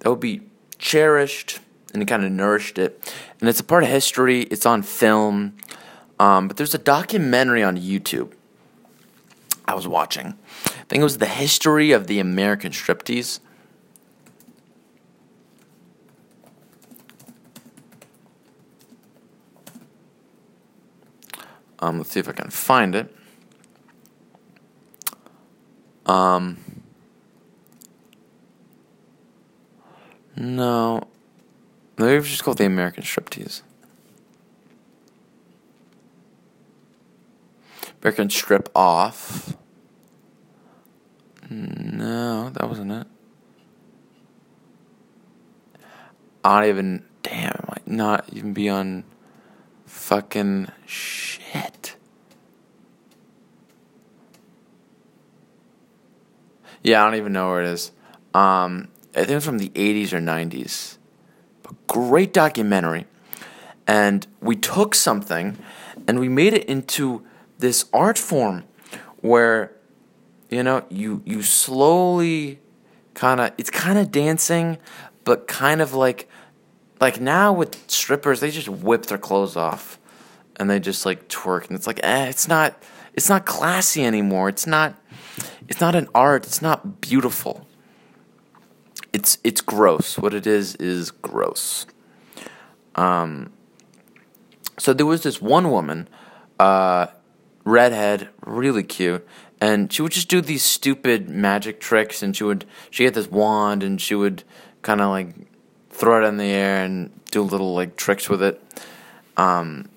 that would be cherished, and it kind of nourished it. And it's a part of history. It's on film. Um, but there's a documentary on YouTube I was watching. I think it was The History of the American Striptease. Um, let's see if I can find it. Um, no. Maybe it's just called The American Striptease. American Strip Off. No, that wasn't it. I don't even... Damn, it might not even be on... Fucking shit. Yeah, I don't even know where it is. Um, I think it's from the eighties or nineties. But great documentary. And we took something and we made it into this art form where, you know, you, you slowly kind of, it's kind of dancing, but kind of like, like now with strippers, they just whip their clothes off. And they just like twerk, and it's like, eh, it's not, it's not classy anymore. It's not, it's not an art. It's not beautiful. It's it's gross. What it is is gross. Um. So there was this one woman, uh, redhead, really cute, and she would just do these stupid magic tricks, and she would, she had this wand, and she would kind of like throw it in the air and do little like tricks with it. Um.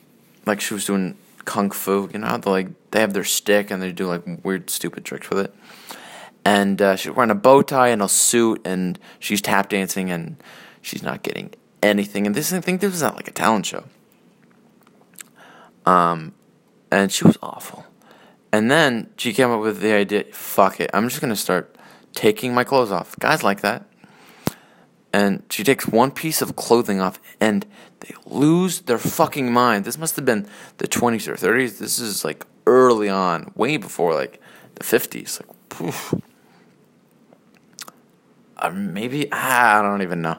Like she was doing kung fu, you know, like they have their stick and they do like weird, stupid tricks with it. And uh, she's wearing a bow tie and a suit, and she's tap dancing, and she's not getting anything. And this, I think, this was not like a talent show. Um, and she was awful. And then she came up with the idea: "Fuck it, I'm just gonna start taking my clothes off." Guys like that. And she takes one piece of clothing off, and they lose their fucking mind. This must have been the twenties or thirties. This is, like, early on, way before, like, the fifties. Like, poof. Or maybe, ah, I don't even know.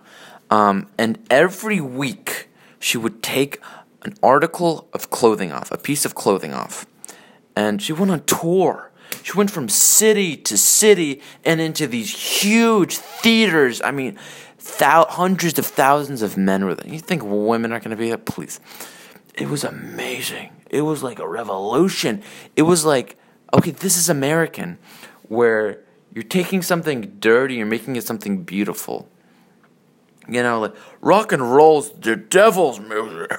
Um, and every week, she would take an article of clothing off, a piece of clothing off. And she went on tour. She went from city to city and into these huge theaters. I mean... Thou- hundreds of thousands of men were there. You think women aren't going to be there? Please. It was amazing. It was like a revolution. It was like, okay, this is American, where you're taking something dirty, you're making it something beautiful. You know, like, rock and roll's the devil's music.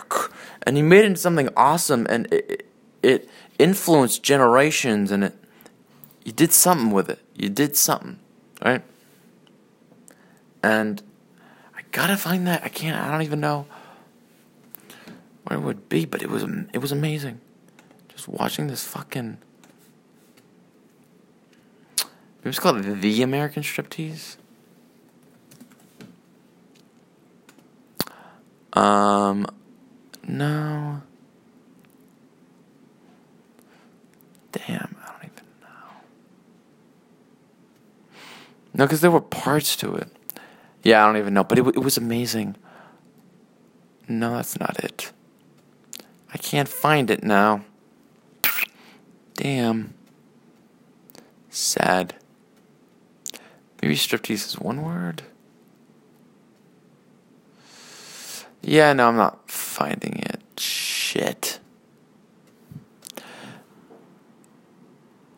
And you made it into something awesome, and it, it influenced generations, and it you did something with it. You did something, right? And... Gotta find that. I can't. I don't even know where it would be, but it was it was amazing. Just watching this fucking It was called The American Striptease. Um, no. Damn, I don't even know. No, because there were parts to it. Yeah, I don't even know, but it it was amazing. No, that's not it. I can't find it now. Damn. Sad. Maybe striptease is one word? Yeah, no, I'm not finding it. Shit.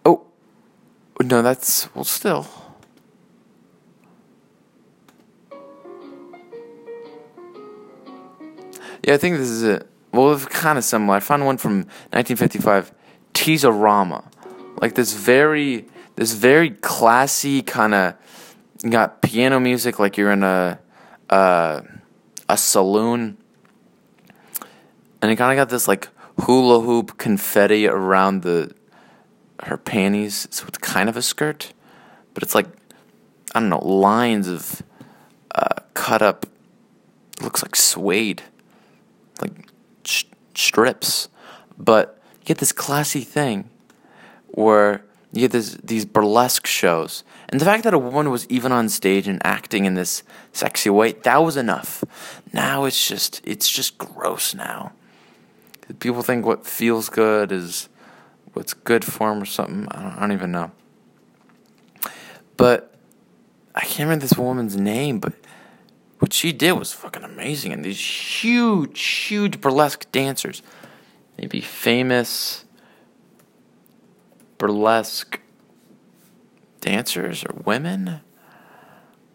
Oh. No, that's... Well, still... Yeah, I think this is it. Well, it's kind of similar. I found one from nineteen fifty-five, Teaserama. Like this very, this very classy kind of got piano music, like you're in a uh, a saloon, and it kind of got this like hula hoop confetti around the her panties. So it's kind of a skirt, but it's like I don't know, lines of uh, cut up. It looks like suede. Like sh- strips, but you get this classy thing where you get this, these burlesque shows, and the fact that a woman was even on stage and acting in this sexy way, that was enough. Now it's just it's just gross now. People think what feels good is what's good for them or something. I don't, I don't even know. But I can't remember this woman's name, but what she did was fucking amazing, and these huge, huge burlesque dancers, maybe famous burlesque dancers or women.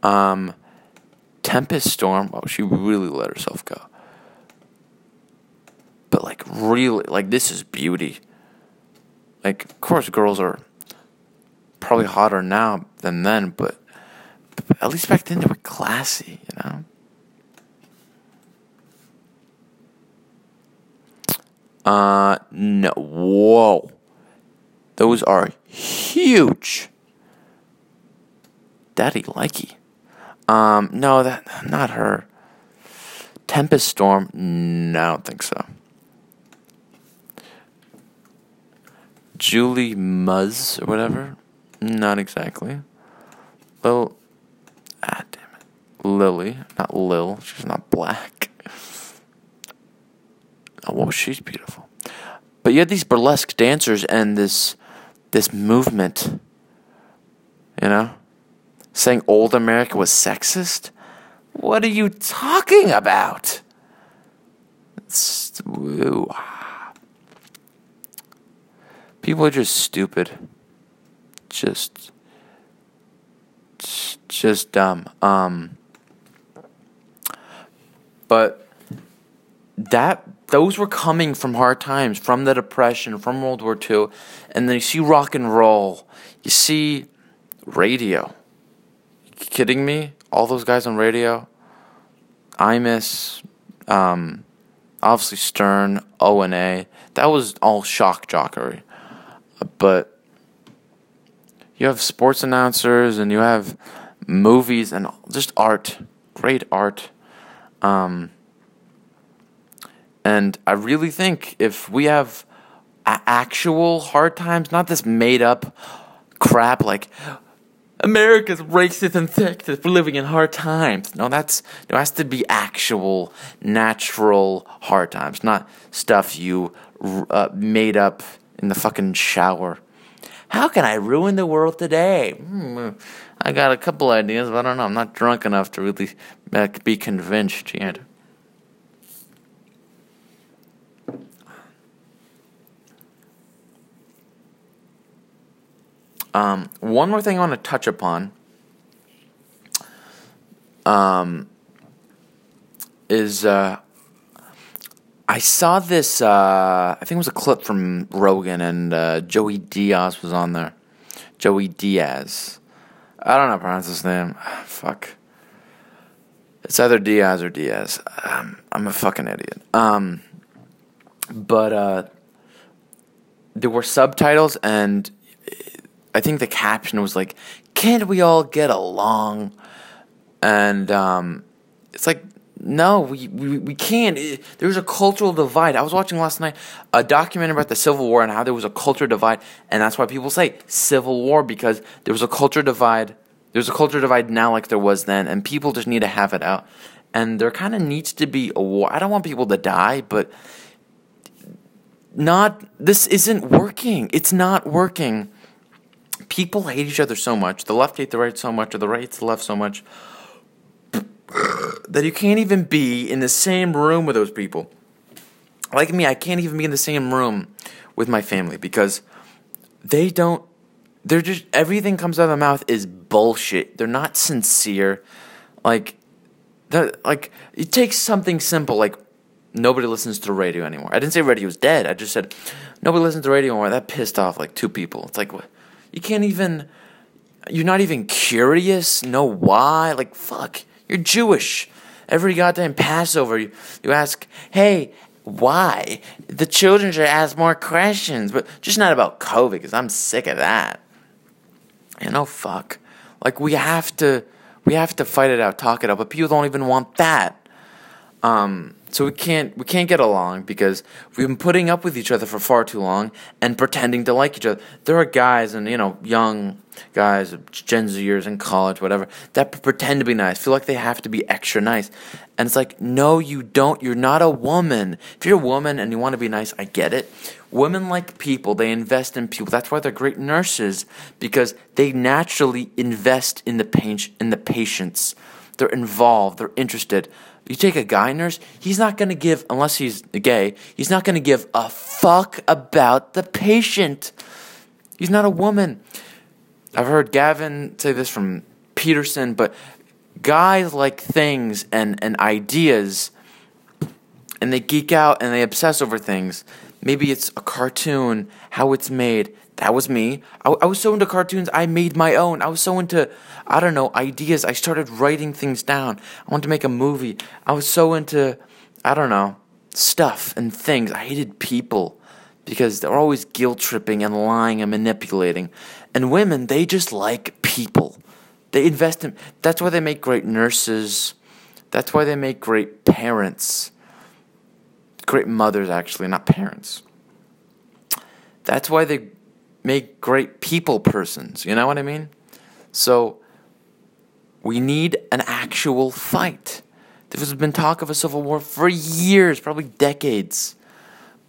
Um, Tempest Storm. Oh, she really let herself go. But like, really, like this is beauty. Like, of course, girls are probably hotter now than then, but. At least back then they were classy, you know? Uh, no. Whoa. Those are huge. Daddy likey. Um, no, that not her. Tempest Storm? No, I don't think so. Julie Muzz or whatever? Not exactly. Well... Ah, damn it. Lily. Not Lil. She's not black. Oh, well, she's beautiful. But you had these burlesque dancers and this this movement, you know? Saying old America was sexist? What are you talking about? It's, woo. People are just stupid. Just... Just dumb. Um, but that those were coming from hard times, from the Depression, from World War Two, and then you see rock and roll, you see radio. You kidding me? All those guys on radio. I miss, um, obviously Stern, O and A. That was all shock jockery, but. You have sports announcers, and you have movies, and just art, great art. Um, and I really think if we have a- actual hard times, not this made-up crap like America's racist and sexist, we're living in hard times. No, that's there has to be actual, natural hard times, not stuff you uh, made up in the fucking shower. How can I ruin the world today? Mm, I got a couple ideas, but I don't know. I'm not drunk enough to really uh, be convinced yet. Um, one more thing I want to touch upon um, is uh, I saw this, uh, I think it was a clip from Rogan, and uh, Joey Diaz was on there. Joey Diaz. I don't know how to pronounce his name. Fuck. It's either Diaz or Diaz. I'm, I'm a fucking idiot. Um, but uh, there were subtitles, and I think the caption was like, "Can't we all get along?" And um, it's like, no, we, we, we can't. It, there's a cultural divide. I was watching last night a documentary about the Civil War and how there was a culture divide, and that's why people say Civil War, because there was a culture divide. There's a culture divide now like there was then, and people just need to have it out. And there kind of needs to be a war. I don't want people to die, but not this isn't working. It's not working. People hate each other so much. The left hates the right so much, or the right hates the left so much, that you can't even be in the same room with those people. Like me, I can't even be in the same room with my family because they don't, they're just, everything comes out of their mouth is bullshit. They're not sincere. Like, like it takes something simple, like nobody listens to radio anymore. I didn't say radio was dead. I just said nobody listens to radio anymore. That pissed off like two people. It's like, what? You can't even, you're not even curious, know why, like, fuck, you're Jewish. Every goddamn Passover, you, you ask, hey, why? The children should ask more questions, but just not about COVID, because I'm sick of that. You know, fuck. Like, we have to, we have to fight it out, talk it out, but people don't even want that. Um, so we can't, we can't get along because we've been putting up with each other for far too long and pretending to like each other. There are guys and, you know, young guys, Gen Zers in college, whatever, that pretend to be nice, feel like they have to be extra nice. And it's like, no, you don't. You're not a woman. If you're a woman and you want to be nice, I get it. Women like people. They invest in people. That's why they're great nurses, because they naturally invest in the patient, in the patients. They're involved. They're interested. You take a guy nurse, he's not going to give, unless he's gay, he's not going to give a fuck about the patient. He's not a woman. I've heard Gavin say this from Peterson, but guys like things and, and ideas, and they geek out and they obsess over things. Maybe it's a cartoon, how it's made. That was me. I, I was so into cartoons, I made my own. I was so into, I don't know, ideas. I started writing things down. I wanted to make a movie. I was so into, I don't know, stuff and things. I hated people because they're always guilt-tripping and lying and manipulating. And women, they just like people. They invest in, that's why they make great nurses. That's why they make great parents. Great mothers, actually, not parents. That's why they make great people persons, you know what I mean? So we need an actual fight. There has been talk of a civil war for years, probably decades.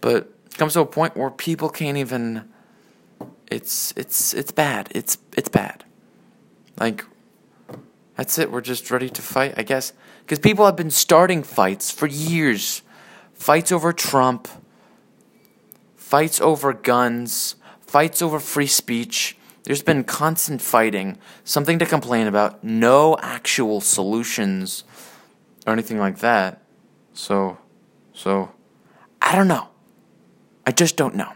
But it comes to a point where people can't even, it's it's it's bad. It's it's bad. Like, that's it, we're just ready to fight, I guess. Because people have been starting fights for years. Fights over Trump, fights over guns, fights over free speech. There's been constant fighting, something to complain about, no actual solutions or anything like that. So, so, I don't know. I just don't know.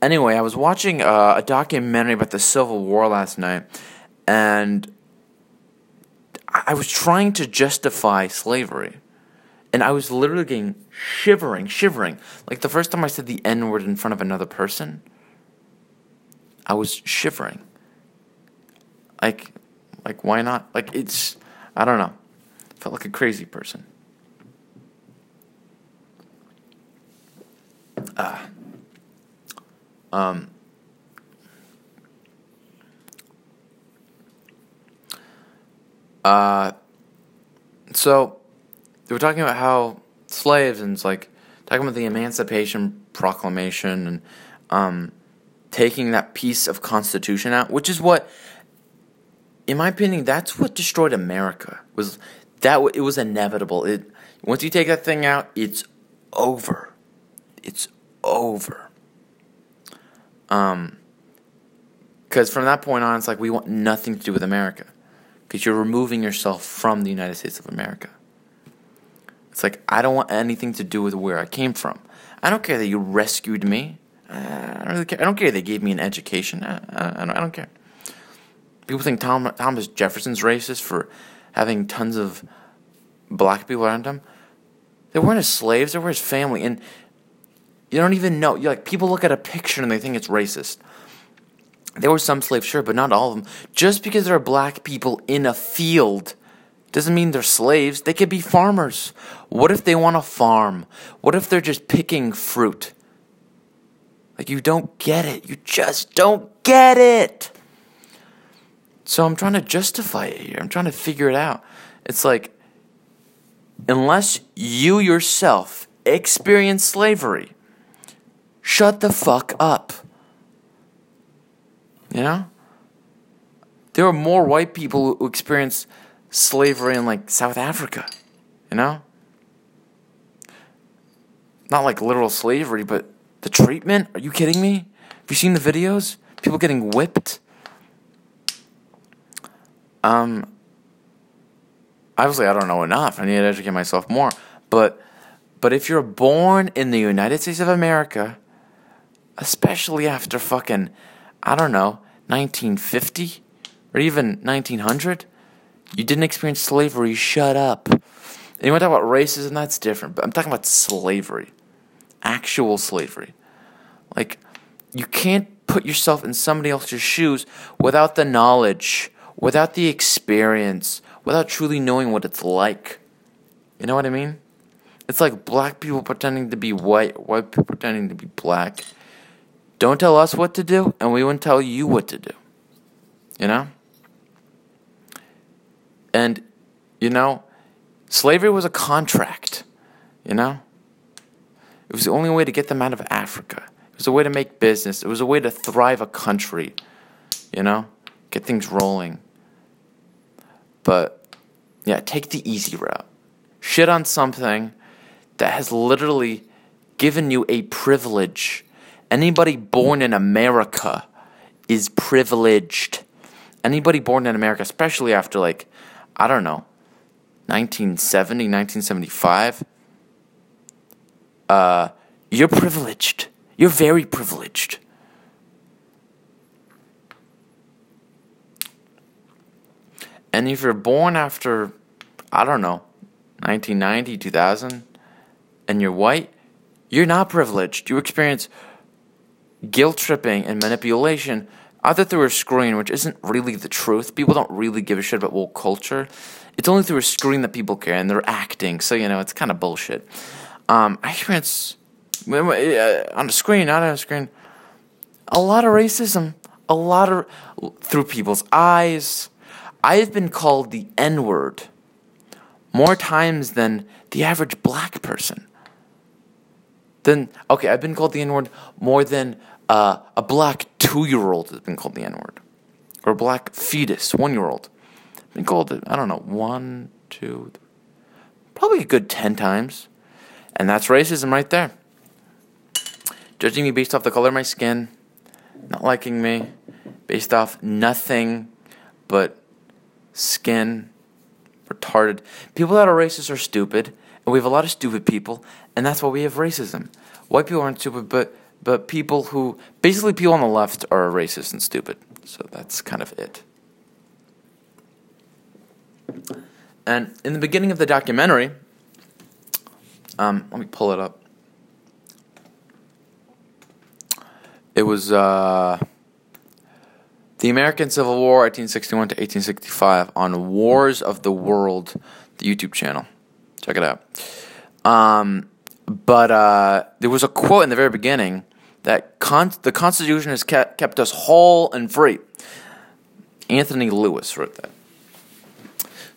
Anyway, I was watching uh, a documentary about the Civil War last night, and I was trying to justify slavery. And I was literally getting shivering, shivering. Like the first time I said the N-word in front of another person, I was shivering. Like, like why not? Like it's, I don't know. I felt like a crazy person. Ah. Um. Uh. So. They were talking about how slaves, and it's like talking about the Emancipation Proclamation and um, taking that piece of Constitution out, which is what, in my opinion, that's what destroyed America. Was that it was inevitable. It once you take that thing out, it's over. It's over. Um, because from that point on, it's like we want nothing to do with America, because you're removing yourself from the United States of America. It's like, I don't want anything to do with where I came from. I don't care that you rescued me. I don't really care. I don't care that they gave me an education. I, I, I, don't, I don't care. People think Tom, Thomas Jefferson's racist for having tons of black people around him. They weren't his slaves. They were his family. And You don't even know. You're like, people look at a picture and they think it's racist. There were some slaves, sure, but not all of them. Just because there are black people in a field doesn't mean they're slaves. They could be farmers. What if they want to farm? What if they're just picking fruit? Like, you don't get it. You just don't get it. So I'm trying to justify it here. I'm trying to figure it out. It's like, unless you yourself experience slavery, shut the fuck up. You know? There are more white people who experience slavery in, like, South Africa. You know? Not like literal slavery, but the treatment? Are you kidding me? Have you seen the videos? People getting whipped? Um, obviously I don't know enough. I need to educate myself more. But but if you're born in the United States of America, especially after fucking, I don't know, nineteen fifty or even nineteen hundred, you didn't experience slavery, shut up. And you want to talk about racism, that's different. But I'm talking about slavery. Actual slavery. Like, you can't put yourself in somebody else's shoes without the knowledge, without the experience, without truly knowing what it's like. You know what I mean? It's like black people pretending to be white, white people pretending to be black. Don't tell us what to do, and we won't tell you what to do. You know? And, you know, slavery was a contract. You know? It was the only way to get them out of Africa. It was a way to make business. It was a way to thrive a country. You know? Get things rolling. But, yeah, take the easy route. Shit on something that has literally given you a privilege. Anybody born in America is privileged. Anybody born in America, especially after, like, I don't know, nineteen seventy, nineteen seventy-five, Uh, you're privileged. You're very privileged. And if you're born after, I don't know, nineteen ninety, two thousand, and you're white, you're not privileged. You experience guilt tripping and manipulation either through a screen, which isn't really the truth. People don't really give a shit about woke culture. It's only through a screen that people care, and they're acting. So, you know, it's kind of bullshit. Um, I experience, on the screen, not on the screen, a lot of racism, a lot of, through people's eyes. I have been called the N-word more times than the average black person. Then, okay, I've been called the N-word more than uh, a black two-year-old has been called the N-word. Or a black fetus, one-year-old. I've been called, I don't know, one, two, three, probably a good ten times. And that's racism right there. Judging me based off the color of my skin, not liking me, based off nothing but skin, retarded. People that are racist are stupid, and we have a lot of stupid people, and that's why we have racism. White people aren't stupid, but but people who, basically people on the left are racist and stupid. So that's kind of it. And in the beginning of the documentary, Um, let me pull it up. It was uh, the American Civil War, eighteen sixty-one to eighteen sixty-five, on Wars of the World, the YouTube channel. Check it out. Um, but uh, there was a quote in the very beginning that con- the Constitution has kept, kept us whole and free. Anthony Lewis wrote that.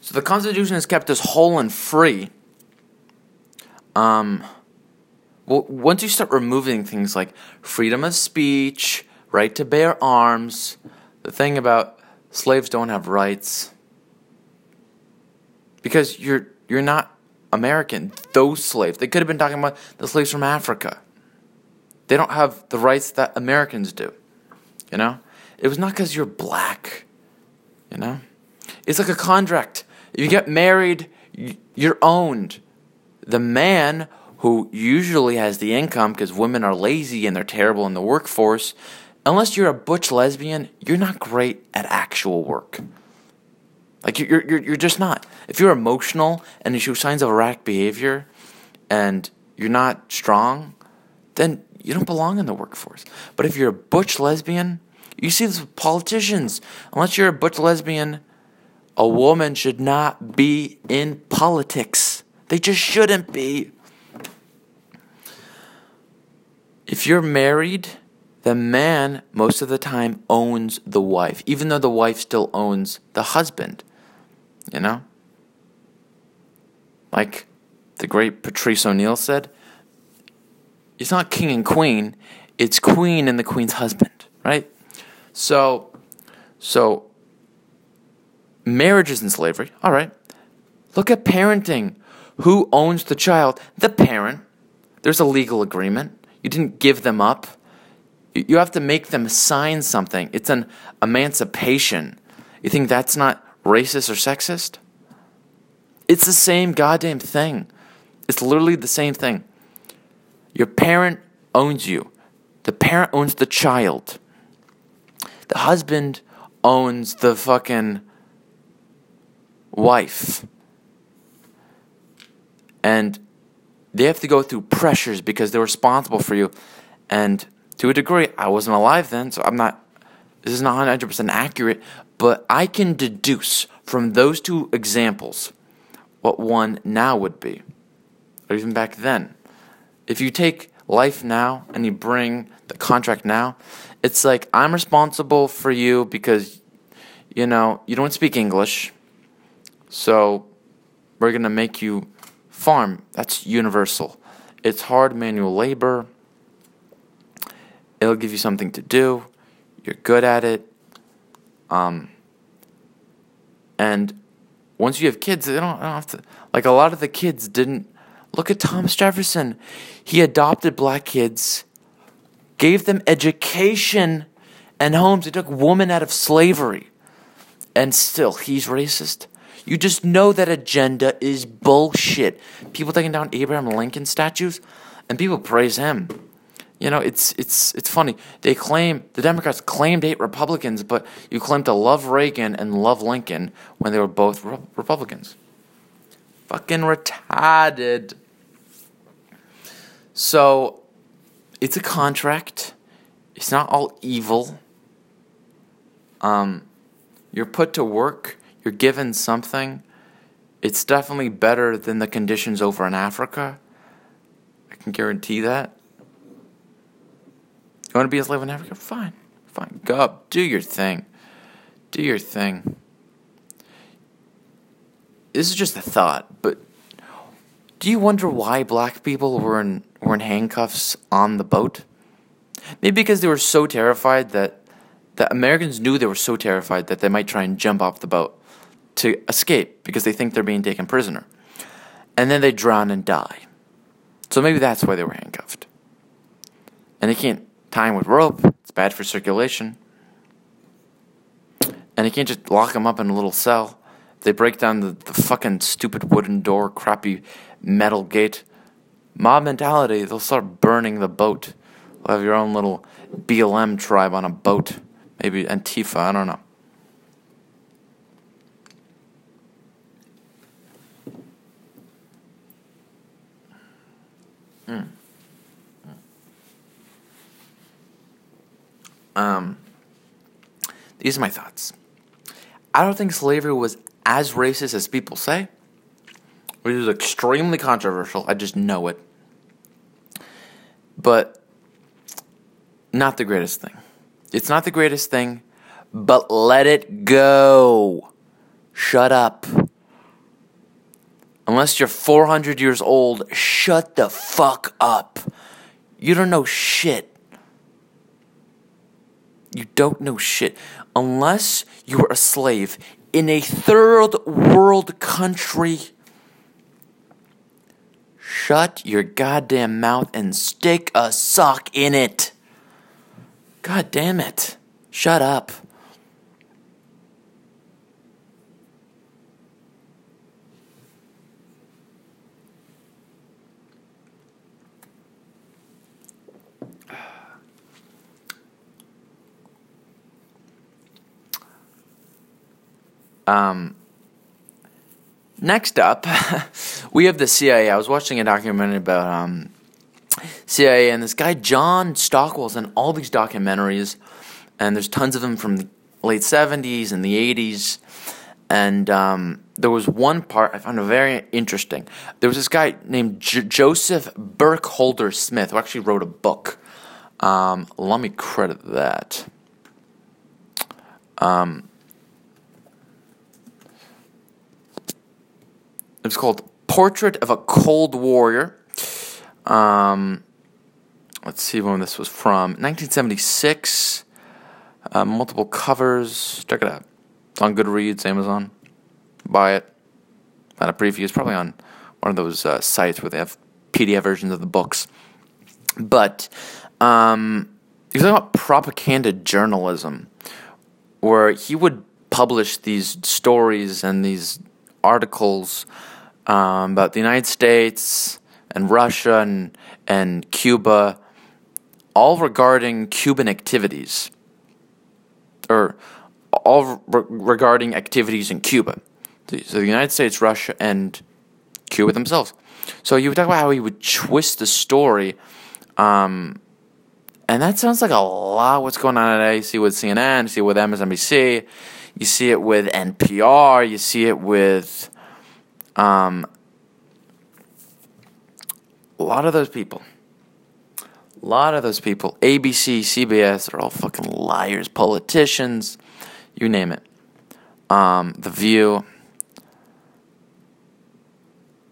So the Constitution has kept us whole and free. Um, well, once you start removing things like freedom of speech, right to bear arms, the thing about slaves don't have rights, because you're you're not American. Those slaves, they could have been talking about the slaves from Africa. They don't have the rights that Americans do. You know, it was not because you're black. You know, it's like a contract. If you get married, you're owned. The man who usually has the income, because women are lazy and they're terrible in the workforce, unless you're a butch lesbian, you're not great at actual work. Like, you're you're you're just not. If you're emotional and you show signs of erratic behavior and you're not strong, then you don't belong in the workforce. But if you're a butch lesbian, you see this with politicians. Unless you're a butch lesbian, a woman should not be in politics. They just shouldn't be. If you're married, the man most of the time owns the wife, even though the wife still owns the husband, you know? Like the great Patrice O'Neill said, it's not king and queen, it's queen and the queen's husband, right? So, so marriage isn't slavery, all right. Look at parenting. Who owns the child? The parent. There's a legal agreement. You didn't give them up. You have to make them sign something. It's an emancipation. You think that's not racist or sexist? It's the same goddamn thing. It's literally the same thing. Your parent owns you. The parent owns the child. The husband owns the fucking wife. And they have to go through pressures because they're responsible for you. And to a degree, I wasn't alive then, so I'm not, this is not one hundred percent accurate, but I can deduce from those two examples what one now would be, or even back then. If you take life now and you bring the contract now, it's like I'm responsible for you because, you know, you don't speak English, so we're going to make you farm. That's universal. It's hard manual labor. It'll give you something to do. You're good at it. Um, and once you have kids, they don't, they don't have to. Like a lot of the kids didn't. Look at Thomas Jefferson. He adopted black kids, gave them education and homes. He took women out of slavery. And still, he's racist. You just know that agenda is bullshit. People taking down Abraham Lincoln statues, and people praise him. You know, it's it's it's funny. They claim, the Democrats claim to hate Republicans, but you claim to love Reagan and love Lincoln when they were both re- Republicans. Fucking retarded. So, it's a contract. It's not all evil. Um, you're put to work. You're given something. It's definitely better than the conditions over in Africa. I can guarantee that. You want to be a slave in Africa? Fine. Fine. Go up. Do your thing. Do your thing. This is just a thought, but do you wonder why black people were in were in handcuffs on the boat? Maybe because they were so terrified that the Americans knew they were so terrified that they might try and jump off the boat to escape because they think they're being taken prisoner. And then they drown and die. So maybe that's why they were handcuffed. And they can't tie them with rope. It's bad for circulation. And they can't just lock them up in a little cell. They break down the, the fucking stupid wooden door, crappy metal gate. Mob mentality, they'll start burning the boat. They'll have your own little B L M tribe on a boat. Maybe Antifa, I don't know. Mm. Um, these are my thoughts. I don't think slavery was as racist as people say. It was extremely controversial. I just know it. But not the greatest thing. It's not the greatest thing, but let it go. Shut up. Unless you're four hundred years old, shut the fuck up. You don't know shit. You don't know shit. Unless you were a slave in a third world country, shut your goddamn mouth and stick a sock in it. God damn it. Shut up. Um, next up, we have the C I A. I was watching a documentary about um, C I A, and this guy John Stockwell's in all these documentaries, and there's tons of them from the late seventies and the eighties, and um, there was one part I found very interesting. There was this guy named J- Joseph Burkholder Smith, who actually wrote a book. Um, let me credit that. Um, it's called Portrait of a Cold Warrior. Um, let's see when this was from. nineteen seventy-six. Uh, multiple covers. Check it out. It's on Goodreads, Amazon. Buy it. Not a preview. It's probably on one of those uh, sites where they have P D F versions of the books. But um, he was talking about propaganda journalism, where he would publish these stories and these articles um, about the United States and Russia and, and Cuba, all regarding Cuban activities. Or all re- regarding activities in Cuba. So the United States, Russia, and Cuba themselves. So you would talk about how he would twist the story. Um, and that sounds like a lot of what's going on today. You see it with C N N, you see it with M S N B C, you see it with N P R, you see it with um, a lot of those people. A lot of those people, A B C, C B S, they're all fucking liars, politicians, you name it. Um, The View.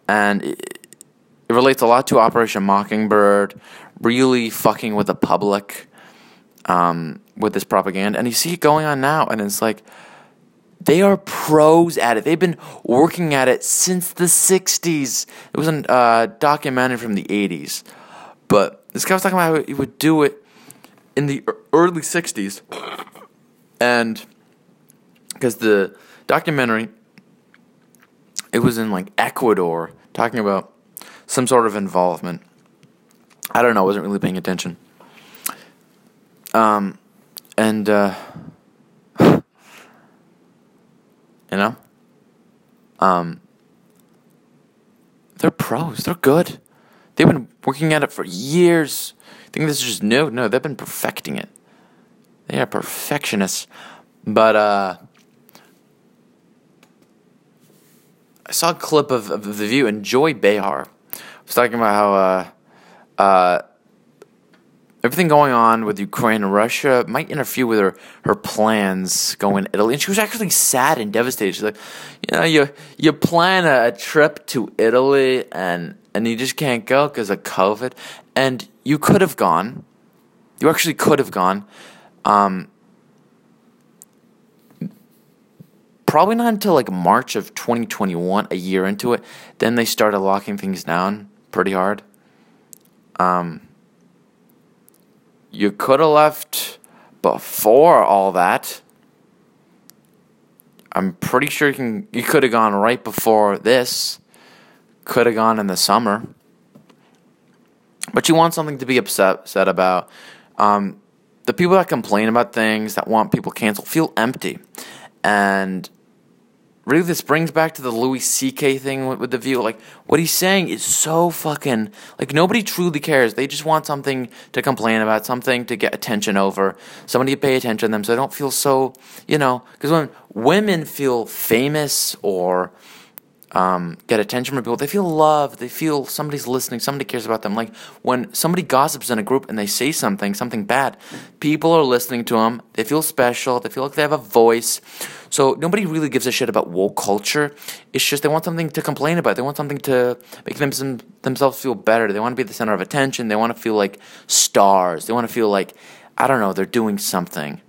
And it, it relates a lot to Operation Mockingbird, really fucking with the public um, with this propaganda. And you see it going on now, and it's like, they are pros at it. They've been working at it since the sixties. It was a uh, documentary from the eighties, but this guy was talking about how he would do it in the early sixties, and because the documentary, it was in like Ecuador, talking about some sort of involvement. I don't know, I wasn't really paying attention. Um, and uh, you know, um, they're pros. They're good. They've been working at it for years. I think this is just new. No, they've been perfecting it. They are perfectionists. But uh, I saw a clip of, of The View, and Joy Behar was talking about how uh, uh, everything going on with Ukraine and Russia might interfere with her, her plans going to Italy. And she was actually sad and devastated. She's like, you know, you, you plan a trip to Italy and... and you just can't go because of COVID. And you could have gone. You actually could have gone. Um, probably not until like March of twenty twenty-one, a year into it. Then they started locking things down pretty hard. Um, you could have left before all that. I'm pretty sure you can. You could have gone right before this. Could have gone in the summer. But you want something to be upset, upset about. Um, the people that complain about things, that want people canceled, feel empty. And really this brings back to the Louis C K thing with, with The View. Like, what he's saying is so fucking... like, nobody truly cares. They just want something to complain about, something to get attention over, somebody to pay attention to them so they don't feel so, you know... because when women feel famous or... Um, get attention from people, they feel loved, they feel somebody's listening, somebody cares about them. Like, when somebody gossips in a group and they say something, something bad, people are listening to them, they feel special, they feel like they have a voice. So nobody really gives a shit about woke culture. It's just they want something to complain about. They want something to make them some, themselves feel better. They want to be the center of attention. They want to feel like stars. They want to feel like, I don't know, they're doing something.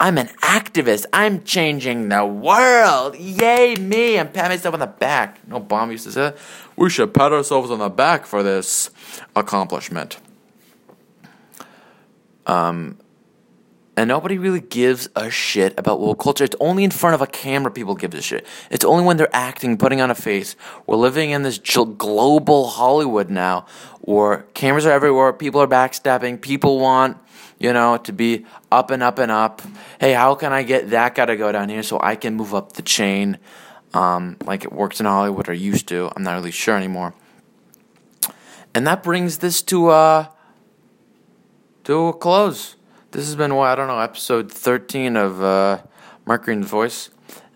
I'm an activist. I'm changing the world. Yay, me. I'm patting myself on the back. No, Obama used to say that. We should pat ourselves on the back for this accomplishment. Um, and nobody really gives a shit about woke culture. It's only in front of a camera people give a shit. It's only when they're acting, putting on a face. We're living in this global Hollywood now where cameras are everywhere, people are backstabbing, people want... you know, to be up and up and up. Hey, how can I get that guy to go down here so I can move up the chain? Um, like it works in Hollywood or used to. I'm not really sure anymore. And that brings this to uh, do a close. This has been, well, I don't know, episode thirteen of uh, Mercury and the Voice.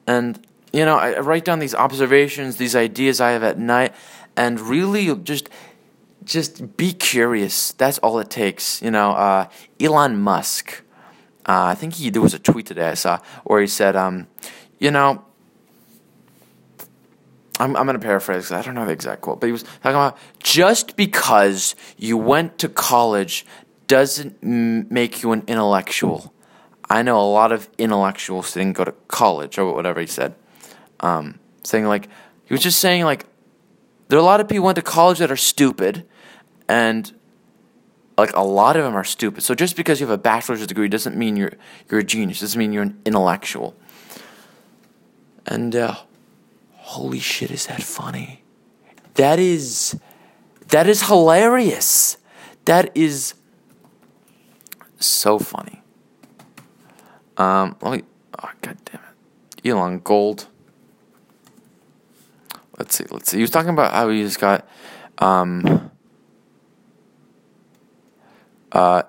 And, you know, I write down these observations, these ideas I have at night, and really just just be curious. That's all it takes. You know, uh, Elon Musk, uh, I think he there was a tweet today I saw where he said, um, you know, I'm I'm going to paraphrase because I don't know the exact quote, but he was talking about just because you went to college doesn't m- make you an intellectual. I know a lot of intellectuals didn't go to college or whatever he said. Um, saying like he was just saying like there are a lot of people who went to college that are stupid, and like a lot of them are stupid. So just because you have a bachelor's degree doesn't mean you're you're a genius. Doesn't mean you're an intellectual. And uh, holy shit, is that funny? That is that is hilarious. That is so funny. Um, let me, oh, God damn it. Elon Gold. Let's see, let's see. He was talking about how he just got, um, uh,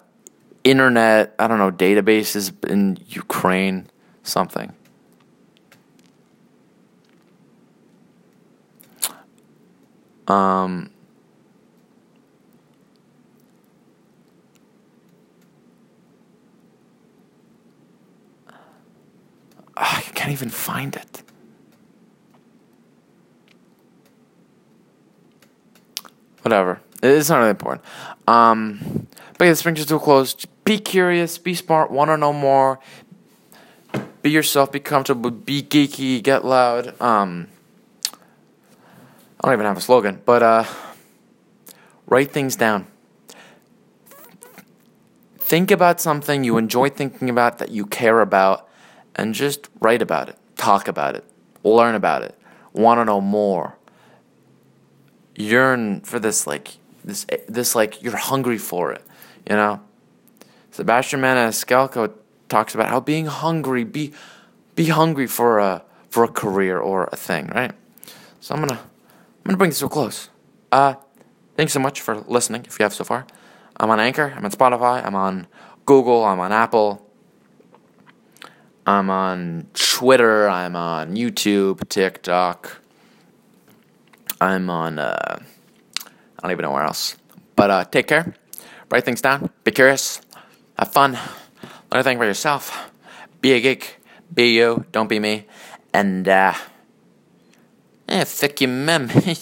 internet, I don't know, databases in Ukraine, something. Um... I can't even find it. Whatever. It's not really important. Um, but yeah, this brings us to a close. Be curious. Be smart. Want to know more. Be yourself. Be comfortable. Be geeky. Get loud. Um, I don't even have a slogan. But uh, write things down. Think about something you enjoy thinking about that you care about. And just write about it, talk about it, learn about it, want to know more, yearn for this, like, this, this like, you're hungry for it, you know? Sebastian Maniscalco talks about how being hungry, be be hungry for a, for a career or a thing, right? So I'm going to I'm gonna bring this to a close. Uh, thanks so much for listening, if you have so far. I'm on Anchor, I'm on Spotify, I'm on Google, I'm on Apple. I'm on Twitter, I'm on YouTube, TikTok, I'm on, uh, I don't even know where else. But uh, take care, write things down, be curious, have fun, learn a thing for yourself, be a geek, be you, don't be me, and uh, eh, fuck you, mem.